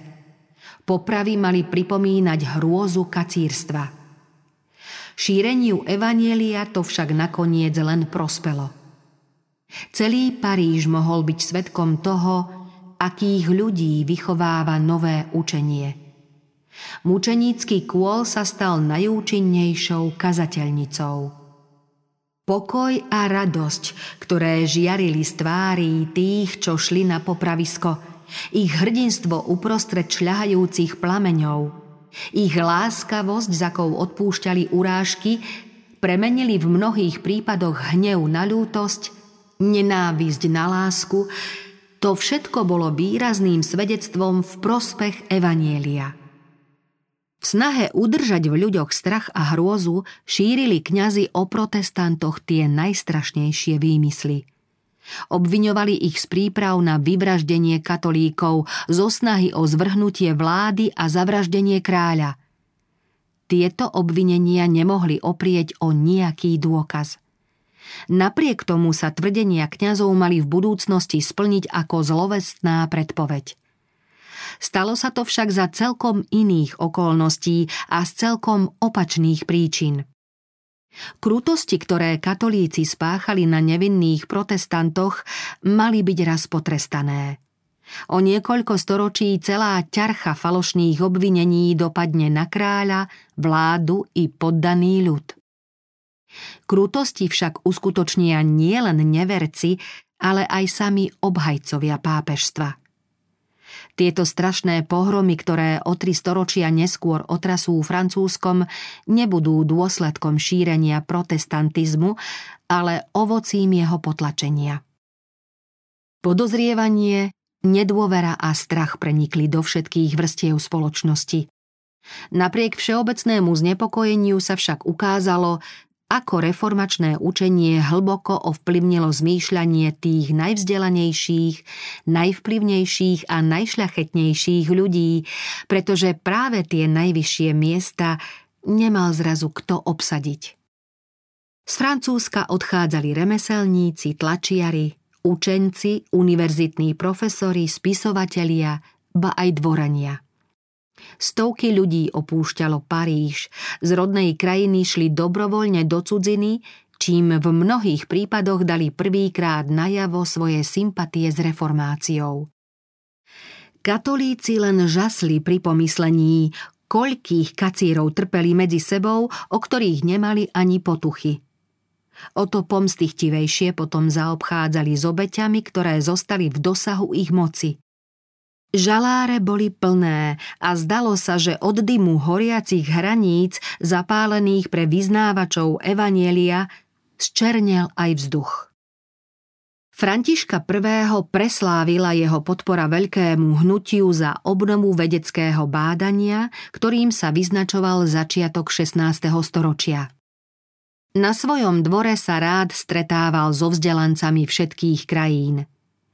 Popravy mali pripomínať hrôzu kacírstva. Šíreniu evanjelia to však nakoniec len prospelo. Celý Paríž mohol byť svedkom toho, akých ľudí vychováva nové učenie. Mučenícky kôl sa stal najúčinnejšou kazateľnicou. Pokoj a radosť, ktoré žiarili z tvári tých, čo šli na popravisko, ich hrdinstvo uprostred šľahajúcich plameňov, ich láskavosť, za akou odpúšťali urážky, premenili v mnohých prípadoch hnev na ľútosť, nenávisť na lásku. To všetko bolo výrazným svedectvom v prospech evanjelia. V snahe udržať v ľuďoch strach a hrôzu šírili kňazi o protestantoch tie najstrašnejšie výmysly. Obviňovali ich z príprav na vyvraždenie katolíkov, zo snahy o zvrhnutie vlády a zavraždenie kráľa. Tieto obvinenia nemohli oprieť o nejaký dôkaz. Napriek tomu sa tvrdenia kňazov mali v budúcnosti splniť ako zlovestná predpoveď. Stalo sa to však za celkom iných okolností a z celkom opačných príčin. Krutosti, ktoré katolíci spáchali na nevinných protestantoch, mali byť raz potrestané. O niekoľko storočí celá ťarcha falošných obvinení dopadne na kráľa, vládu i poddaný ľud. Krutosti však uskutočnia nielen neverci, ale aj sami obhajcovia pápežstva. Tieto strašné pohromy, ktoré o tri storočia neskôr otrasú Francúzskom, nebudú dôsledkom šírenia protestantizmu, ale ovocím jeho potlačenia. Podozrievanie, nedôvera a strach prenikli do všetkých vrstiev spoločnosti. Napriek všeobecnému znepokojeniu sa však ukázalo, ako reformačné učenie hlboko ovplyvnilo zmýšľanie tých najvzdelanejších, najvplyvnejších a najšľachetnejších ľudí, pretože práve tie najvyššie miesta nemal zrazu kto obsadiť. Z Francúzska odchádzali remeselníci, tlačiari, učenci, univerzitní profesori, spisovatelia, ba aj dvorania. Stovky ľudí opúšťalo Paríž, z rodnej krajiny šli dobrovoľne do cudziny, čím v mnohých prípadoch dali prvýkrát najavo svoje sympatie s reformáciou. Katolíci len žasli pri pomyslení, koľkých kacírov trpeli medzi sebou, o ktorých nemali ani potuchy. O to pomstychtivejšie potom zaobchádzali s obeťami, ktoré zostali v dosahu ich moci. Žaláre boli plné a zdalo sa, že od dymu horiacich hraníc, zapálených pre vyznávačov evanjelia, zčernel aj vzduch. Františka I. preslávila jeho podpora veľkému hnutiu za obnovu vedeckého bádania, ktorým sa vyznačoval začiatok šestnásteho storočia. Na svojom dvore sa rád stretával so vzdelancami všetkých krajín.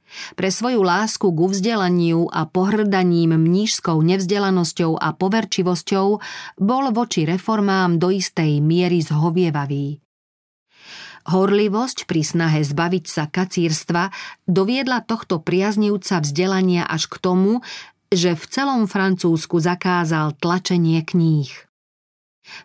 Pre svoju lásku k vzdelaniu a pohrdaním mníšskou nevzdelanosťou a poverčivosťou bol voči reformám do istej miery zhovievavý. Horlivosť pri snahe zbaviť sa kacírstva doviedla tohto priaznivca vzdelania až k tomu, že v celom Francúzsku zakázal tlačenie kníh.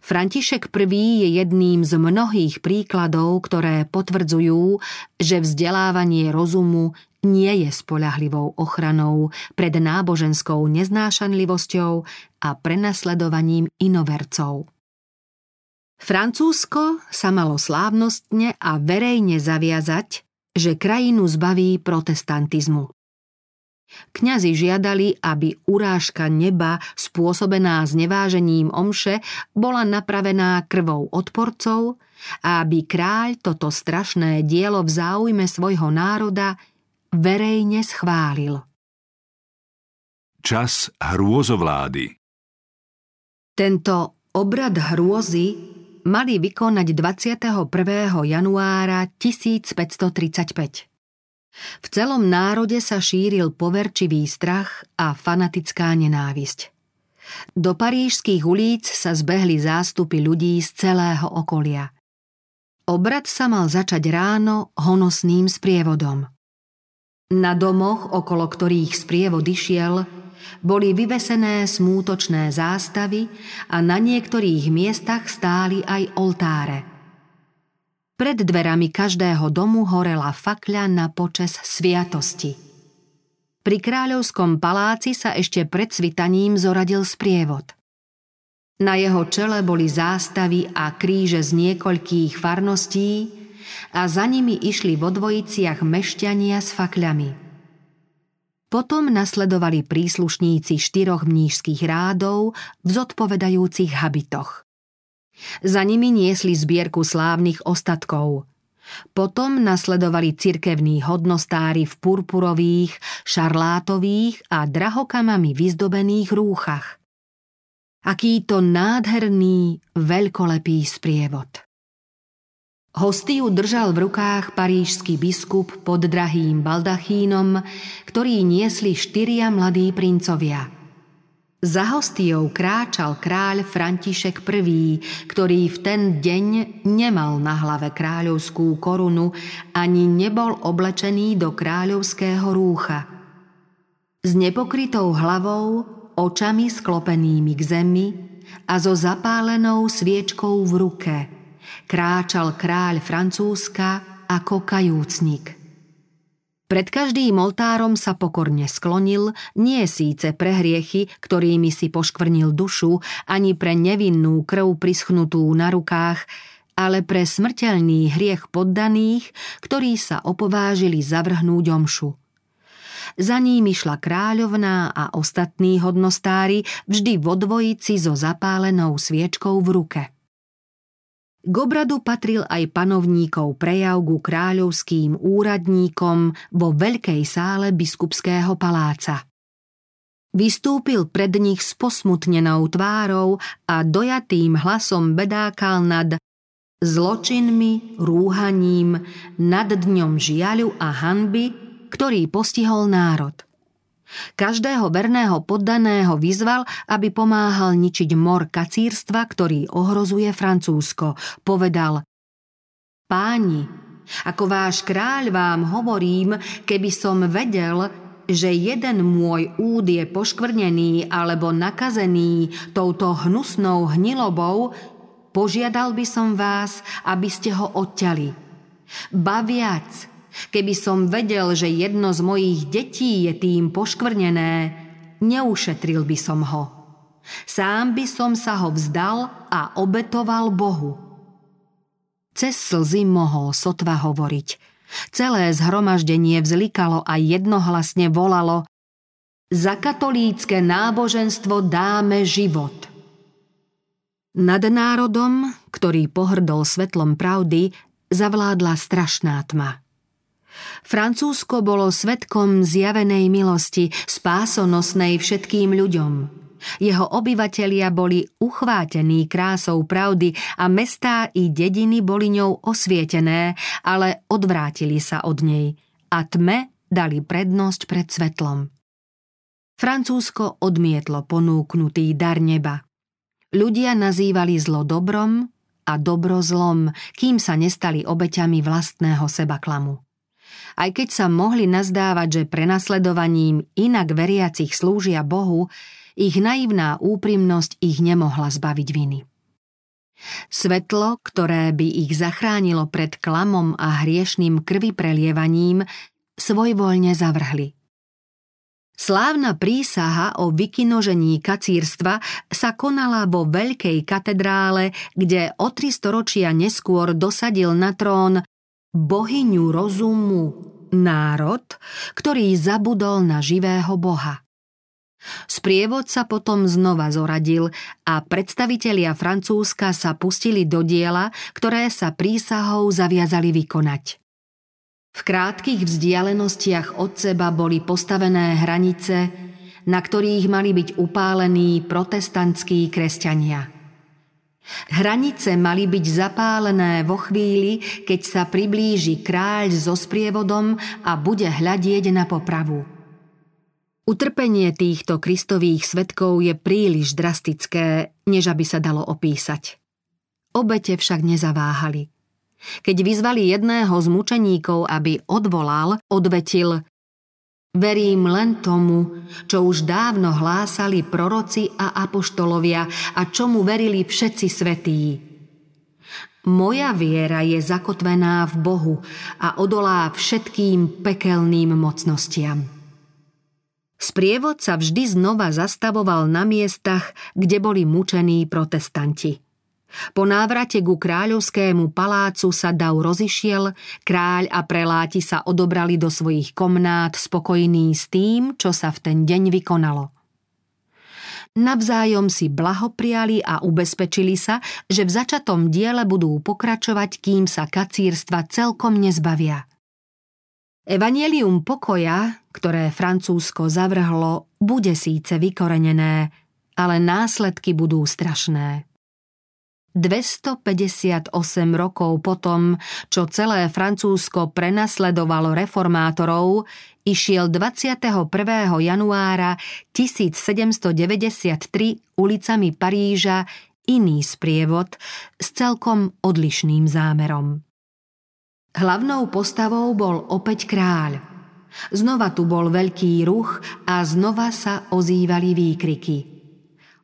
František Prvý je jedným z mnohých príkladov, ktoré potvrdzujú, že vzdelávanie rozumu nie je spoľahlivou ochranou pred náboženskou neznášanlivosťou a prenasledovaním inovercov. Francúzsko sa malo slávnostne a verejne zaviazať, že krajinu zbaví protestantizmu. Kňazi žiadali, aby urážka neba spôsobená znevážením omše bola napravená krvou odporcov a aby kráľ toto strašné dielo v záujme svojho národa verejne schválil. Čas hrôzovlády. Tento obrad hrôzy mali vykonať dvadsiateho prvého januára tisícpäťstotridsaťpäť. V celom národe sa šíril poverčivý strach a fanatická nenávisť. Do parížských ulíc sa zbehli zástupy ľudí z celého okolia. Obrad sa mal začať ráno honosným sprievodom. Na domoch, okolo ktorých sprievod išiel, boli vyvesené smútočné zástavy a na niektorých miestach stáli aj oltáre. Pred dverami každého domu horela fakľa na počes sviatosti. Pri kráľovskom paláci sa ešte pred svitaním zoradil sprievod. Na jeho čele boli zástavy a kríže z niekoľkých farností a za nimi išli vo dvojiciach mešťania s fakľami. Potom nasledovali príslušníci štyroch mníšskych rádov v zodpovedajúcich habitoch. Za nimi niesli zbierku slávnych ostatkov. Potom nasledovali cirkevní hodnostári v purpurových, šarlátových a drahokamami vyzdobených rúchach. Akýto nádherný, veľkolepý sprievod. Hostiu držal v rukách parížský biskup pod drahým baldachínom, ktorý niesli štyria mladí princovia. Za hostiou kráčal kráľ František Prvý, ktorý v ten deň nemal na hlave kráľovskú korunu ani nebol oblečený do kráľovského rúcha. S nepokrytou hlavou, očami sklopenými k zemi a so zapálenou sviečkou v ruke kráčal kráľ Francúzska ako kajúcnik. Pred každým oltárom sa pokorne sklonil, nie síce pre hriechy, ktorými si poškvrnil dušu, ani pre nevinnú krv prischnutú na rukách, ale pre smrteľný hriech poddaných, ktorí sa opovážili zavrhnúť omšu. Za ním išla kráľovná a ostatní hodnostári vždy vo dvojici so zapálenou sviečkou v ruke. K obradu patril aj panovníkov prejav ku kráľovským úradníkom vo veľkej sále biskupského paláca. Vystúpil pred nich s posmutnenou tvárou a dojatým hlasom bedákal nad zločinmi, rúhaním, nad dňom žiaľu a hanby, ktorý postihol národ. Každého verného poddaného vyzval, aby pomáhal ničiť mor kacírstva, ktorý ohrozuje Francúzsko. Povedal: Páni, ako váš kráľ vám hovorím, keby som vedel, že jeden môj úd je poškvrnený alebo nakazený touto hnusnou hnilobou, požiadal by som vás, aby ste ho odťali. Ba viac, keby som vedel, že jedno z mojich detí je tým poškvrnené, neušetril by som ho. Sám by som sa ho vzdal a obetoval Bohu. Cez slzy mohol sotva hovoriť. Celé zhromaždenie vzlikalo a jednohlasne volalo: Za katolícke náboženstvo dáme život. Nad národom, ktorý pohrdol svetlom pravdy, zavládla strašná tma. Francúzsko bolo svedkom zjavenej milosti, spásonosnej všetkým ľuďom. Jeho obyvatelia boli uchvátení krásou pravdy a mestá i dediny boli ňou osvietené, ale odvrátili sa od nej a tme dali prednosť pred svetlom. Francúzsko odmietlo ponúknutý dar neba. Ľudia nazývali zlo dobrom a dobro zlom, kým sa nestali obeťami vlastného sebaklamu. Aj keď sa mohli nazdávať, že prenasledovaním inak veriacich slúžia Bohu, ich naivná úprimnosť ich nemohla zbaviť viny. Svetlo, ktoré by ich zachránilo pred klamom a hriešným krviprelievaním, svojvoľne zavrhli. Slávna prísaha o vykinožení kacírstva sa konala vo veľkej katedrále, kde o tri storočia neskôr dosadil na trón bohyňu rozumu, národ, ktorý zabudol na živého Boha. Sprievod sa potom znova zoradil a predstavitelia Francúzska sa pustili do diela, ktoré sa prísahou zaviazali vykonať. V krátkych vzdialenostiach od seba boli postavené hranice, na ktorých mali byť upálení protestantskí kresťania. Hranice mali byť zapálené vo chvíli, keď sa priblíži kráľ so sprievodom a bude hľadieť na popravu. Utrpenie týchto kristových svedkov je príliš drastické, než aby sa dalo opísať. Obete však nezaváhali. Keď vyzvali jedného z mučeníkov, aby odvolal, odvetil: verím len tomu, čo už dávno hlásali proroci a apoštolovia a čomu verili všetci svätí. Moja viera je zakotvená v Bohu a odolá všetkým pekelným mocnostiam. Sprievod sa vždy znova zastavoval na miestach, kde boli mučení protestanti. Po návrate ku kráľovskému palácu sa dav rozišiel, kráľ a preláti sa odobrali do svojich komnát spokojní s tým, čo sa v ten deň vykonalo. Navzájom si blahopriali a ubezpečili sa, že v začatom diele budú pokračovať, kým sa kacírstva celkom nezbavia. Evanjelium pokoja, ktoré Francúzsko zavrhlo, bude síce vykorenené, ale následky budú strašné. dvestopäťdesiatosem rokov potom, čo celé Francúzsko prenasledovalo reformátorov, išiel dvadsiateho prvého januára tisícsedemstodeväťdesiattri ulicami Paríža iný sprievod s celkom odlišným zámerom. Hlavnou postavou bol opäť kráľ. Znova tu bol veľký ruch a znova sa ozývali výkriky.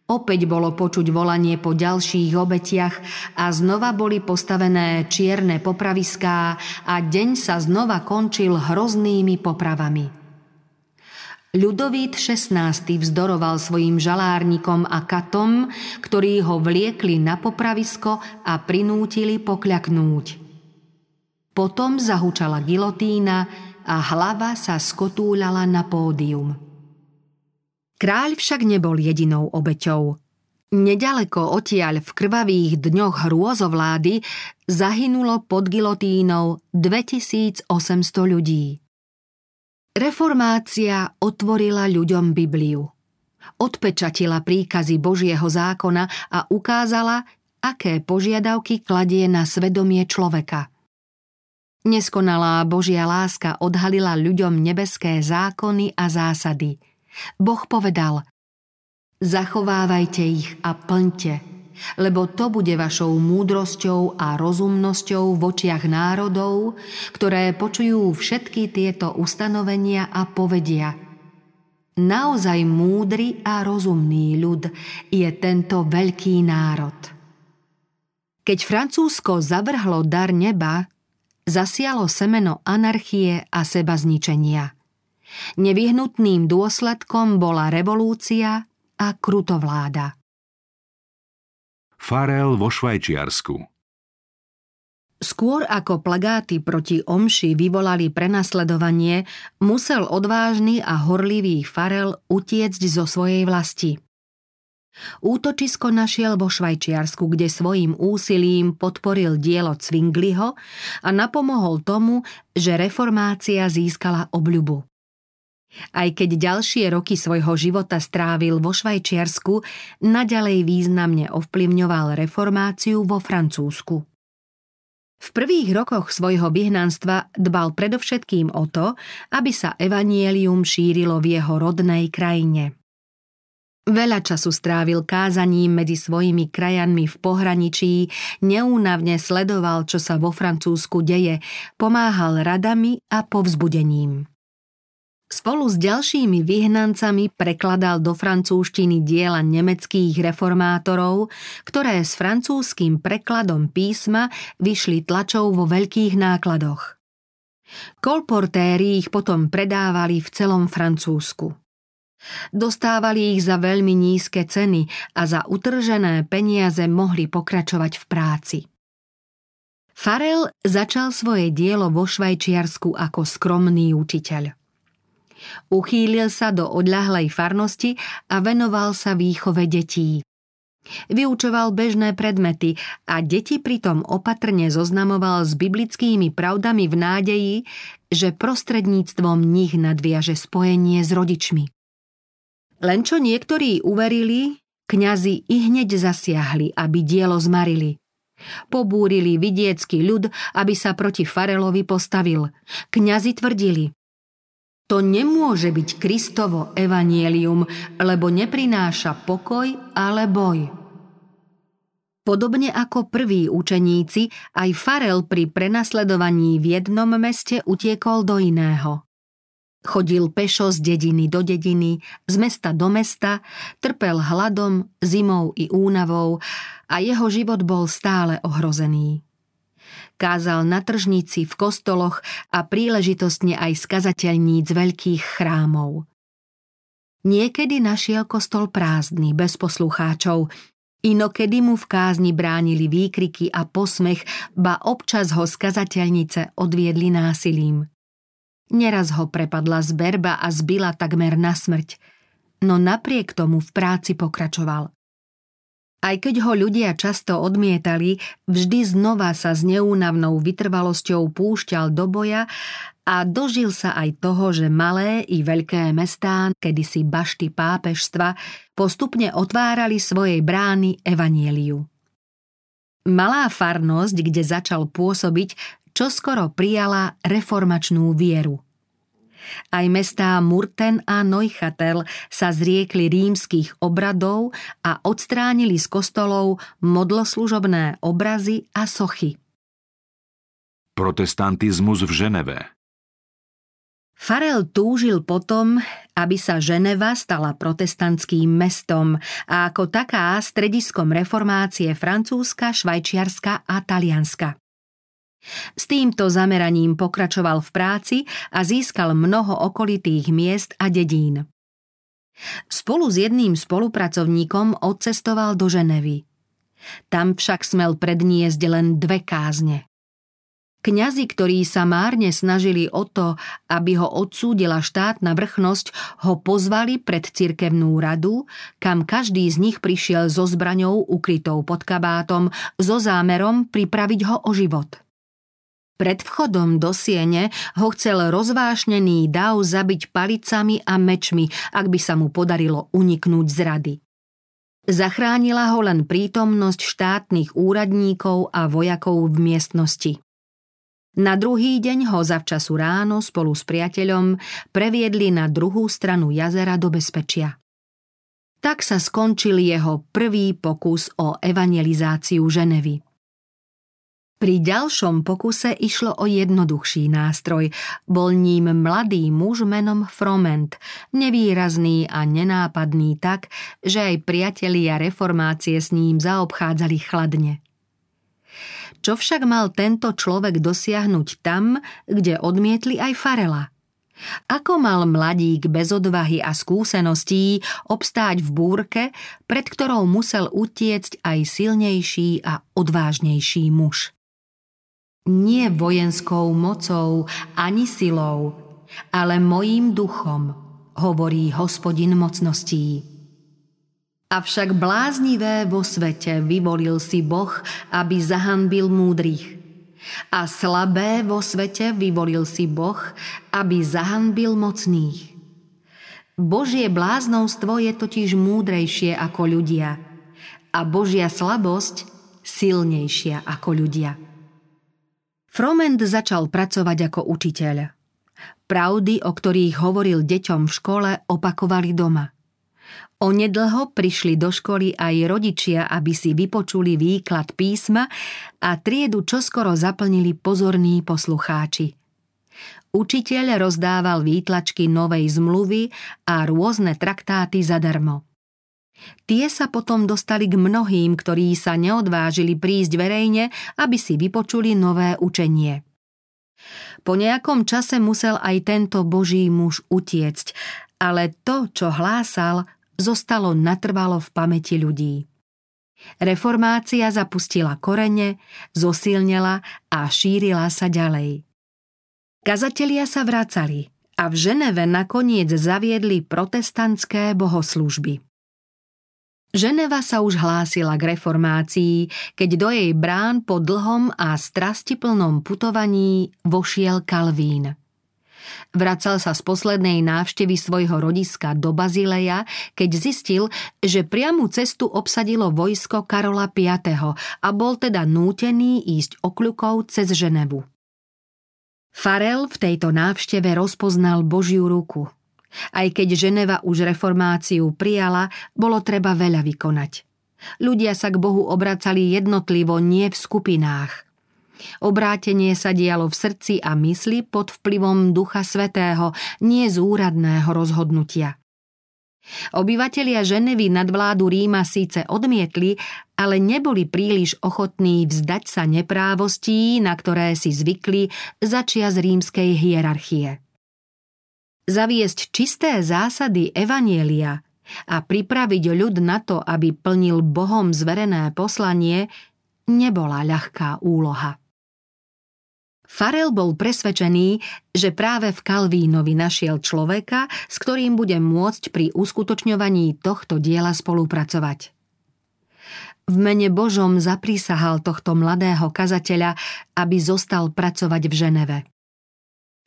Opäť bolo počuť volanie po ďalších obetiach a znova boli postavené čierne popraviská a deň sa znova končil hroznými popravami. Ľudovít šestnásty vzdoroval svojim žalárnikom a katom, ktorí ho vliekli na popravisko a prinútili pokľaknúť. Potom zahučala gilotína a hlava sa skotúľala na pódium. Kráľ však nebol jedinou obeťou. Neďaleko odtiaľ v krvavých dňoch hrôzovlády zahynulo pod gilotínou dvetisícosemsto ľudí. Reformácia otvorila ľuďom Bibliu. Odpečatila príkazy Božieho zákona a ukázala, aké požiadavky kladie na svedomie človeka. Neskonalá Božia láska odhalila ľuďom nebeské zákony a zásady. Boh povedal: zachovávajte ich a plňte, lebo to bude vašou múdrosťou a rozumnosťou v očiach národov, ktoré počujú všetky tieto ustanovenia a povedia: naozaj múdry a rozumný ľud je tento veľký národ. Keď Francúzsko zavrhlo dar neba, zasialo semeno anarchie a sebazničenia. Nevyhnutným dôsledkom bola revolúcia a krutovláda. Farel vo Švajčiarsku. Skôr ako plagáty proti omši vyvolali prenasledovanie, musel odvážny a horlivý Farel utiecť zo svojej vlasti. Útočisko našiel vo Švajčiarsku, kde svojím úsilím podporil dielo Zwingliho a napomohol tomu, že reformácia získala obľubu. Aj keď ďalšie roky svojho života strávil vo Švajčiarsku, naďalej významne ovplyvňoval reformáciu vo Francúzsku. V prvých rokoch svojho vyhnanstva dbal predovšetkým o to, aby sa evanjelium šírilo v jeho rodnej krajine. Veľa času strávil kázaním medzi svojimi krajanmi v pohraničí, neúnavne sledoval, čo sa vo Francúzsku deje, pomáhal radami a povzbudením. Spolu s ďalšími vyhnancami prekladal do francúzštiny diela nemeckých reformátorov, ktoré s francúzskym prekladom písma vyšli tlačou vo veľkých nákladoch. Kolportéri ich potom predávali v celom Francúzsku. Dostávali ich za veľmi nízke ceny a za utržené peniaze mohli pokračovať v práci. Farel začal svoje dielo vo Švajčiarsku ako skromný učiteľ. Uchýlil sa do odľahlej farnosti a venoval sa výchove detí. Vyučoval bežné predmety a deti pritom opatrne zoznamoval s biblickými pravdami v nádeji, že prostredníctvom nich nadviaže spojenie s rodičmi. Len čo niektorí uverili, kňazi ihneď zasiahli, aby dielo zmarili. Pobúrili vidiecky ľud, aby sa proti Farelovi postavil. Kňazi tvrdili: to nemôže byť Kristovo evanjelium, lebo neprináša pokoj, ale boj. Podobne ako prví učeníci, aj Farel pri prenasledovaní v jednom meste utiekol do iného. Chodil pešo z dediny do dediny, z mesta do mesta, trpel hladom, zimou i únavou a jeho život bol stále ohrozený. Kázal na tržnici, v kostoloch a príležitostne aj z kazateľníc veľkých chrámov. Niekedy našiel kostol prázdny, bez poslucháčov, inokedy mu v kázni bránili výkriky a posmech, ba občas ho z kazateľnice odviedli násilím. Neraz ho prepadla zberba a zbila takmer na smrť, no napriek tomu v práci pokračoval. Aj keď ho ľudia často odmietali, vždy znova sa s neúnavnou vytrvalosťou púšťal do boja a dožil sa aj toho, že malé i veľké mestá, kedysi bašty pápežstva, postupne otvárali svojej brány evanjeliu. Malá farnosť, kde začal pôsobiť, čoskoro prijala reformačnú vieru. Aj mestá Murten a Neuchâtel sa zriekli rímskych obradov a odstránili z kostolov modloslužobné obrazy a sochy. Protestantizmus v Ženeve. Farel túžil potom, aby sa Ženeva stala protestantským mestom a ako taká strediskom reformácie Francúzska, Švajčiarska a Talianska. S týmto zameraním pokračoval v práci a získal mnoho okolitých miest a dedín. Spolu s jedným spolupracovníkom odcestoval do Ženevy. Tam však smel predniesť len dve kázne. Kňazi, ktorí sa márne snažili o to, aby ho odsúdila štátna vrchnosť, ho pozvali pred cirkevnú radu, kam každý z nich prišiel so zbraňou ukrytou pod kabátom, so zámerom pripraviť ho o život. Pred vchodom do siene ho chcel rozvášnený dav zabiť palicami a mečmi, ak by sa mu podarilo uniknúť z rady. Zachránila ho len prítomnosť štátnych úradníkov a vojakov v miestnosti. Na druhý deň ho zavčasu ráno spolu s priateľom previedli na druhú stranu jazera do bezpečia. Tak sa skončil jeho prvý pokus o evangelizáciu Ženevy. Pri ďalšom pokuse išlo o jednoduchší nástroj. Bol ním mladý muž menom Froment, nevýrazný a nenápadný tak, že aj priatelia reformácie s ním zaobchádzali chladne. Čo však mal tento človek dosiahnuť tam, kde odmietli aj Farela? Ako mal mladík bez odvahy a skúseností obstáť v búrke, pred ktorou musel utiecť aj silnejší a odvážnejší muž? Nie vojenskou mocou ani silou, ale mojím duchom, hovorí Hospodin mocností. Avšak bláznivé vo svete vyvolil si Boh, aby zahanbil múdrych. A slabé vo svete vyvolil si Boh, aby zahanbil mocných. Božie bláznovstvo je totiž múdrejšie ako ľudia a Božia slabosť silnejšia ako ľudia. Froment začal pracovať ako učiteľ. Pravdy, o ktorých hovoril deťom v škole, opakovali doma. Onedlho prišli do školy aj rodičia, aby si vypočuli výklad písma a triedu čoskoro zaplnili pozorní poslucháči. Učiteľ rozdával výtlačky Novej zmluvy a rôzne traktáty zadarmo. Tie sa potom dostali k mnohým, ktorí sa neodvážili prísť verejne, aby si vypočuli nové učenie. Po nejakom čase musel aj tento boží muž utiecť, ale to, čo hlásal, zostalo natrvalo v pamäti ľudí. Reformácia zapustila korene, zosilnila a šírila sa ďalej. Kazatelia sa vracali a v Ženeve nakoniec zaviedli protestantské bohoslúžby. Ženeva sa už hlásila k reformácii, keď do jej brán po dlhom a strastiplnom putovaní vošiel Kalvín. Vracal sa z poslednej návštevy svojho rodiska do Bazileja, keď zistil, že priamu cestu obsadilo vojsko Karola Piateho a bol teda nútený ísť okľukou cez Ženevu. Farel v tejto návšteve rozpoznal Božiu ruku. Aj keď Ženeva už reformáciu prijala, bolo treba veľa vykonať. Ľudia sa k Bohu obracali jednotlivo, nie v skupinách. Obrátenie sa dialo v srdci a mysli pod vplyvom Ducha Svätého, nie z úradného rozhodnutia. Obyvatelia Ženevy nadvládu Ríma síce odmietli, ale neboli príliš ochotní vzdať sa neprávostí, na ktoré si zvykli začias rímskej hierarchie. Zaviesť čisté zásady evanjelia a pripraviť ľud na to, aby plnil Bohom zverené poslanie, nebola ľahká úloha. Farel bol presvedčený, že práve v Kalvínovi našiel človeka, s ktorým bude môcť pri uskutočňovaní tohto diela spolupracovať. V mene Božom zaprísahal tohto mladého kazateľa, aby zostal pracovať v Ženeve.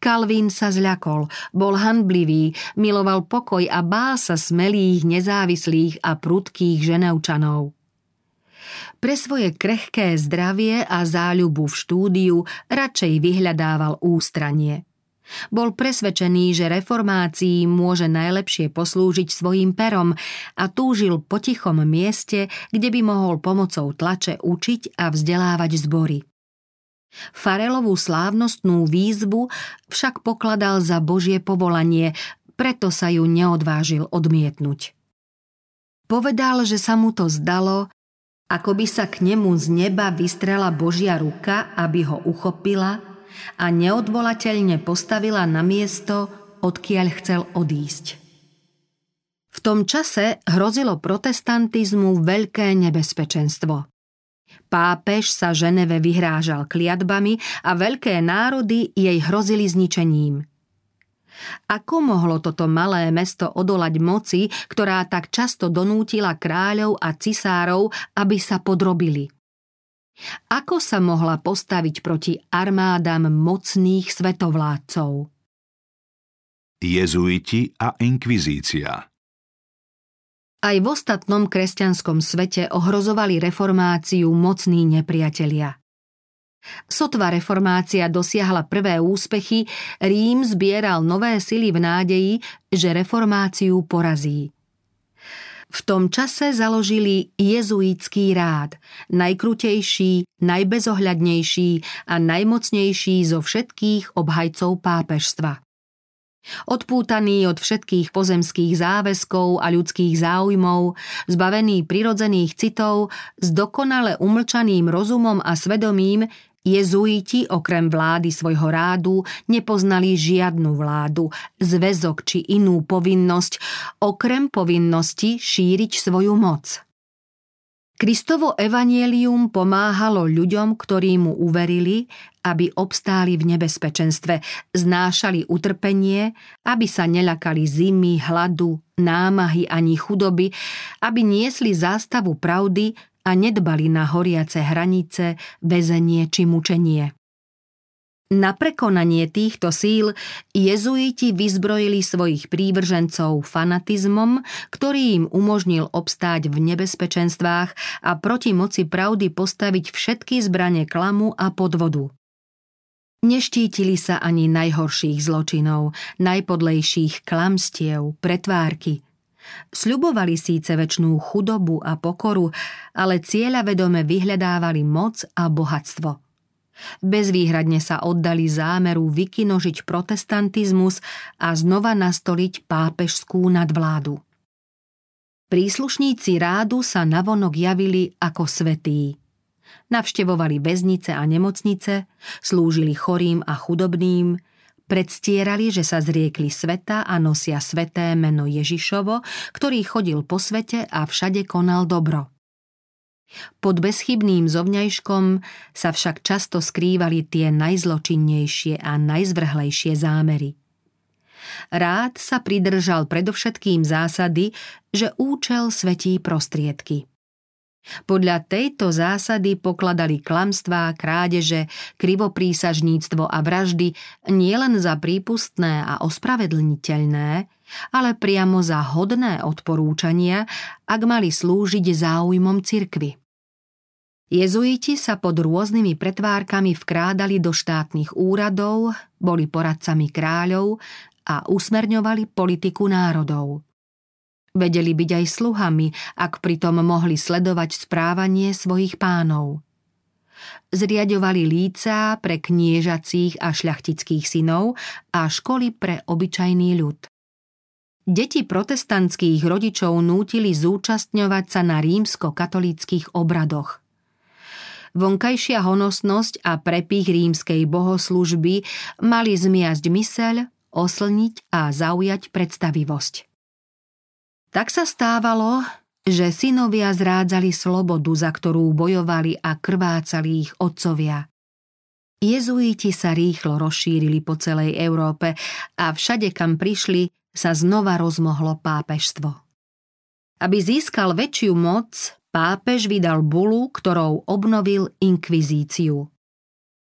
Kalvín sa zľakol, bol hanblivý, miloval pokoj a bál sa smelých, nezávislých a prudkých Ženevčanov. Pre svoje krehké zdravie a záľubu v štúdiu radšej vyhľadával ústranie. Bol presvedčený, že reformácii môže najlepšie poslúžiť svojim perom a túžil po tichom mieste, kde by mohol pomocou tlače učiť a vzdelávať zbory. Farelovú slávnostnú výzvu však pokladal za Božie povolanie, preto sa ju neodvážil odmietnuť. Povedal, že sa mu to zdalo, ako by sa k nemu z neba vystrela Božia ruka, aby ho uchopila a neodvolateľne postavila na miesto, odkiaľ chcel odísť. V tom čase hrozilo protestantizmu veľké nebezpečenstvo. Pápež sa Ženeve vyhrážal kliatbami a veľké národy jej hrozili zničením. Ako mohlo toto malé mesto odolať moci, ktorá tak často donútila kráľov a cisárov, aby sa podrobili? Ako sa mohla postaviť proti armádam mocných svetovládcov? Jezuiti a inkvizícia. Aj v ostatnom kresťanskom svete ohrozovali reformáciu mocní nepriatelia. Sotva reformácia dosiahla prvé úspechy, Rím zbieral nové sily v nádeji, že reformáciu porazí. V tom čase založili jezuitský rád, najkrutejší, najbezohľadnejší a najmocnejší zo všetkých obhajcov pápežstva. Odpútaný od všetkých pozemských záväzkov a ľudských záujmov, zbavený prirodzených citov, s dokonale umlčaným rozumom a svedomím, jezuiti okrem vlády svojho rádu nepoznali žiadnu vládu, zväzok či inú povinnosť, okrem povinnosti šíriť svoju moc. Kristovo evanjelium pomáhalo ľuďom, ktorí mu uverili, aby obstáli v nebezpečenstve, znášali utrpenie, aby sa neľakali zimy, hladu, námahy ani chudoby, aby niesli zástavu pravdy a nedbali na horiace hranice, väzenie či mučenie. Na prekonanie týchto síl jezuiti vyzbrojili svojich prívržencov fanatizmom, ktorý im umožnil obstáť v nebezpečenstvách a proti moci pravdy postaviť všetky zbrane klamu a podvodu. Neštítili sa ani najhorších zločinov, najpodlejších klamstiev, pretvárky. Sľubovali síce večnú chudobu a pokoru, ale cieľavedome vyhľadávali moc a bohatstvo. Bezvýhradne sa oddali zámeru vykinožiť protestantizmus a znova nastoliť pápežskú nadvládu. Príslušníci rádu sa navonok javili ako svätí. Navštevovali väznice a nemocnice, slúžili chorým a chudobným, predstierali, že sa zriekli sveta a nosia sväté meno Ježišovo, ktorý chodil po svete a všade konal dobro. Pod bezchybným zovňajškom sa však často skrývali tie najzločinnejšie a najzvrhlejšie zámery. Rád sa pridržal predovšetkým zásady, že účel svätí prostriedky. Podľa tejto zásady pokladali klamstvá, krádeže, krivoprísažníctvo a vraždy nielen za prípustné a ospravedlniteľné, ale priamo za hodné odporúčania, ak mali slúžiť záujmom cirkvi. Jezuiti sa pod rôznymi pretvárkami vkrádali do štátnych úradov, boli poradcami kráľov a usmerňovali politiku národov. Vedeli byť aj sluhami, ak pritom mohli sledovať správanie svojich pánov. Zriaďovali líca pre kniežacích a šľachtických synov a školy pre obyčajný ľud. Deti protestantských rodičov nútili zúčastňovať sa na rímsko-katolíckych obradoch. Vonkajšia honosnosť a prepych rímskej bohoslužby mali zmiasť myseľ, oslniť a zaujať predstavivosť. Tak sa stávalo, že synovia zrádzali slobodu, za ktorú bojovali a krvácali ich otcovia. Jezuiti sa rýchlo rozšírili po celej Európe a všade, kam prišli, sa znova rozmohlo pápežstvo. Aby získal väčšiu moc, pápež vydal bulu, ktorou obnovil inkvizíciu.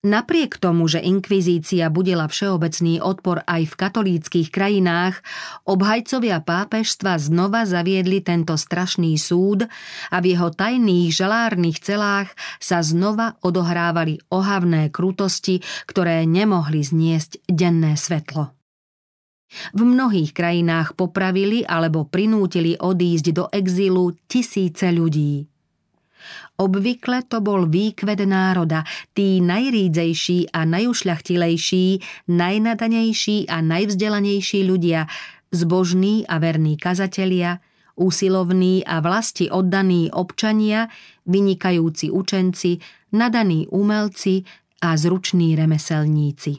Napriek tomu, že inkvizícia budila všeobecný odpor aj v katolíckych krajinách, obhajcovia pápežstva znova zaviedli tento strašný súd a v jeho tajných žalárnych celách sa znova odohrávali ohavné krutosti, ktoré nemohli zniesť denné svetlo. V mnohých krajinách popravili alebo prinútili odísť do exílu tisíce ľudí. Obvykle to bol výkvet národa, tí najrídzejší a najušľachtilejší, najnadanejší a najvzdelanejší ľudia, zbožní a verní kazatelia, úsilovní a vlasti oddaní občania, vynikajúci učenci, nadaní umelci a zruční remeselníci.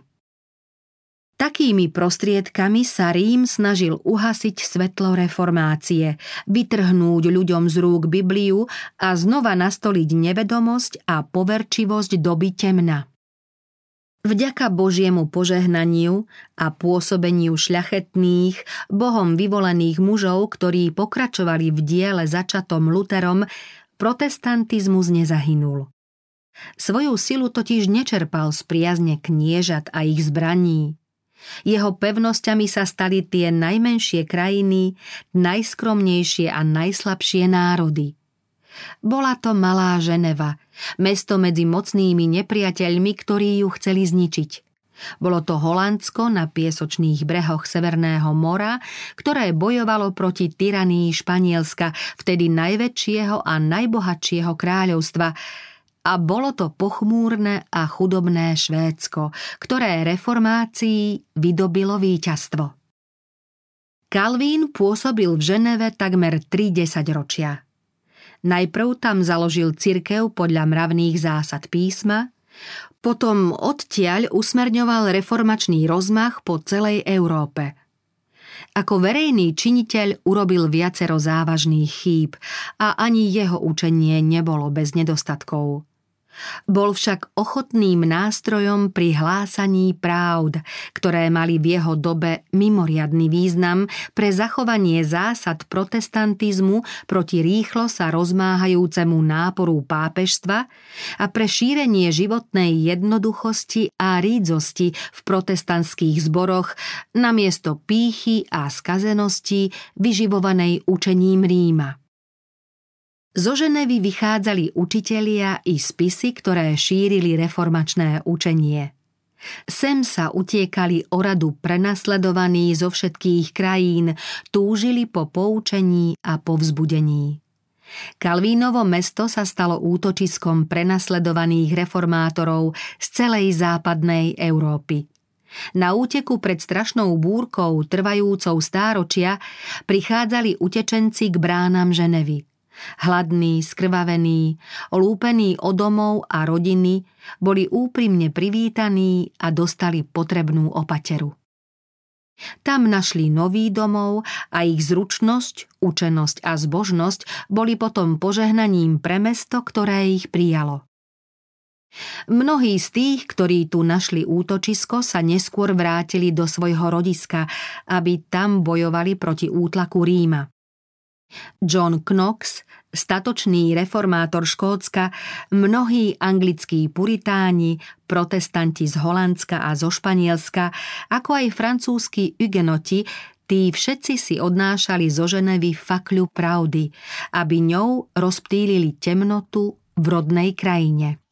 Takými prostriedkami sa Rím snažil uhasiť svetlo reformácie, vytrhnúť ľuďom z rúk Bibliu a znova nastoliť nevedomosť a poverčivosť doby temna. Vďaka Božiemu požehnaniu a pôsobeniu šľachetných, Bohom vyvolených mužov, ktorí pokračovali v diele začatom Lutherom, protestantizmus nezahynul. Svoju silu totiž nečerpal z priazne kniežat a ich zbraní. Jeho pevnosťami sa stali tie najmenšie krajiny, najskromnejšie a najslabšie národy. Bola to malá Ženeva, mesto medzi mocnými nepriateľmi, ktorí ju chceli zničiť. Bolo to Holandsko na piesočných brehoch Severného mora, ktoré bojovalo proti tyranii Španielska, vtedy najväčšieho a najbohatšieho kráľovstva – a bolo to pochmúrne a chudobné Švédsko, ktoré reformácii vydobilo víťazstvo. Kalvín pôsobil v Ženeve takmer tri desaťročia. Najprv tam založil cirkev podľa mravných zásad písma, potom odtiaľ usmerňoval reformačný rozmach po celej Európe. Ako verejný činiteľ urobil viacero závažných chýb a ani jeho učenie nebolo bez nedostatkov. Bol však ochotným nástrojom pri hlásaní pravd, ktoré mali v jeho dobe mimoriadny význam pre zachovanie zásad protestantizmu proti rýchlo sa rozmáhajúcemu náporu pápežstva a pre šírenie životnej jednoduchosti a rídzosti v protestantských zboroch namiesto pýchy a skazenosti vyživovanej učením Ríma. Zo Ženevy vychádzali učitelia i spisy, ktoré šírili reformačné učenie. Sem sa utiekali oradu prenasledovaní zo všetkých krajín, túžili po poučení a povzbudení. Kalvínovo mesto sa stalo útočiskom prenasledovaných reformátorov z celej západnej Európy. Na úteku pred strašnou búrkou trvajúcou stáročia prichádzali utečenci k bránam Ženevy. Hladní, skrvavení, olúpení od domov a rodiny, boli úprimne privítaní a dostali potrebnú opateru. Tam našli nový domov a ich zručnosť, učenosť a zbožnosť boli potom požehnaním pre mesto, ktoré ich prijalo. Mnohí z tých, ktorí tu našli útočisko, sa neskôr vrátili do svojho rodiska, aby tam bojovali proti útlaku Ríma. John Knox, statočný reformátor Škótska, mnohí anglickí puritáni, protestanti z Holandska a zo Španielska, ako aj francúzski hugenoti, tí všetci si odnášali zo Ženevy fakľu pravdy, aby ňou rozptýlili temnotu v rodnej krajine.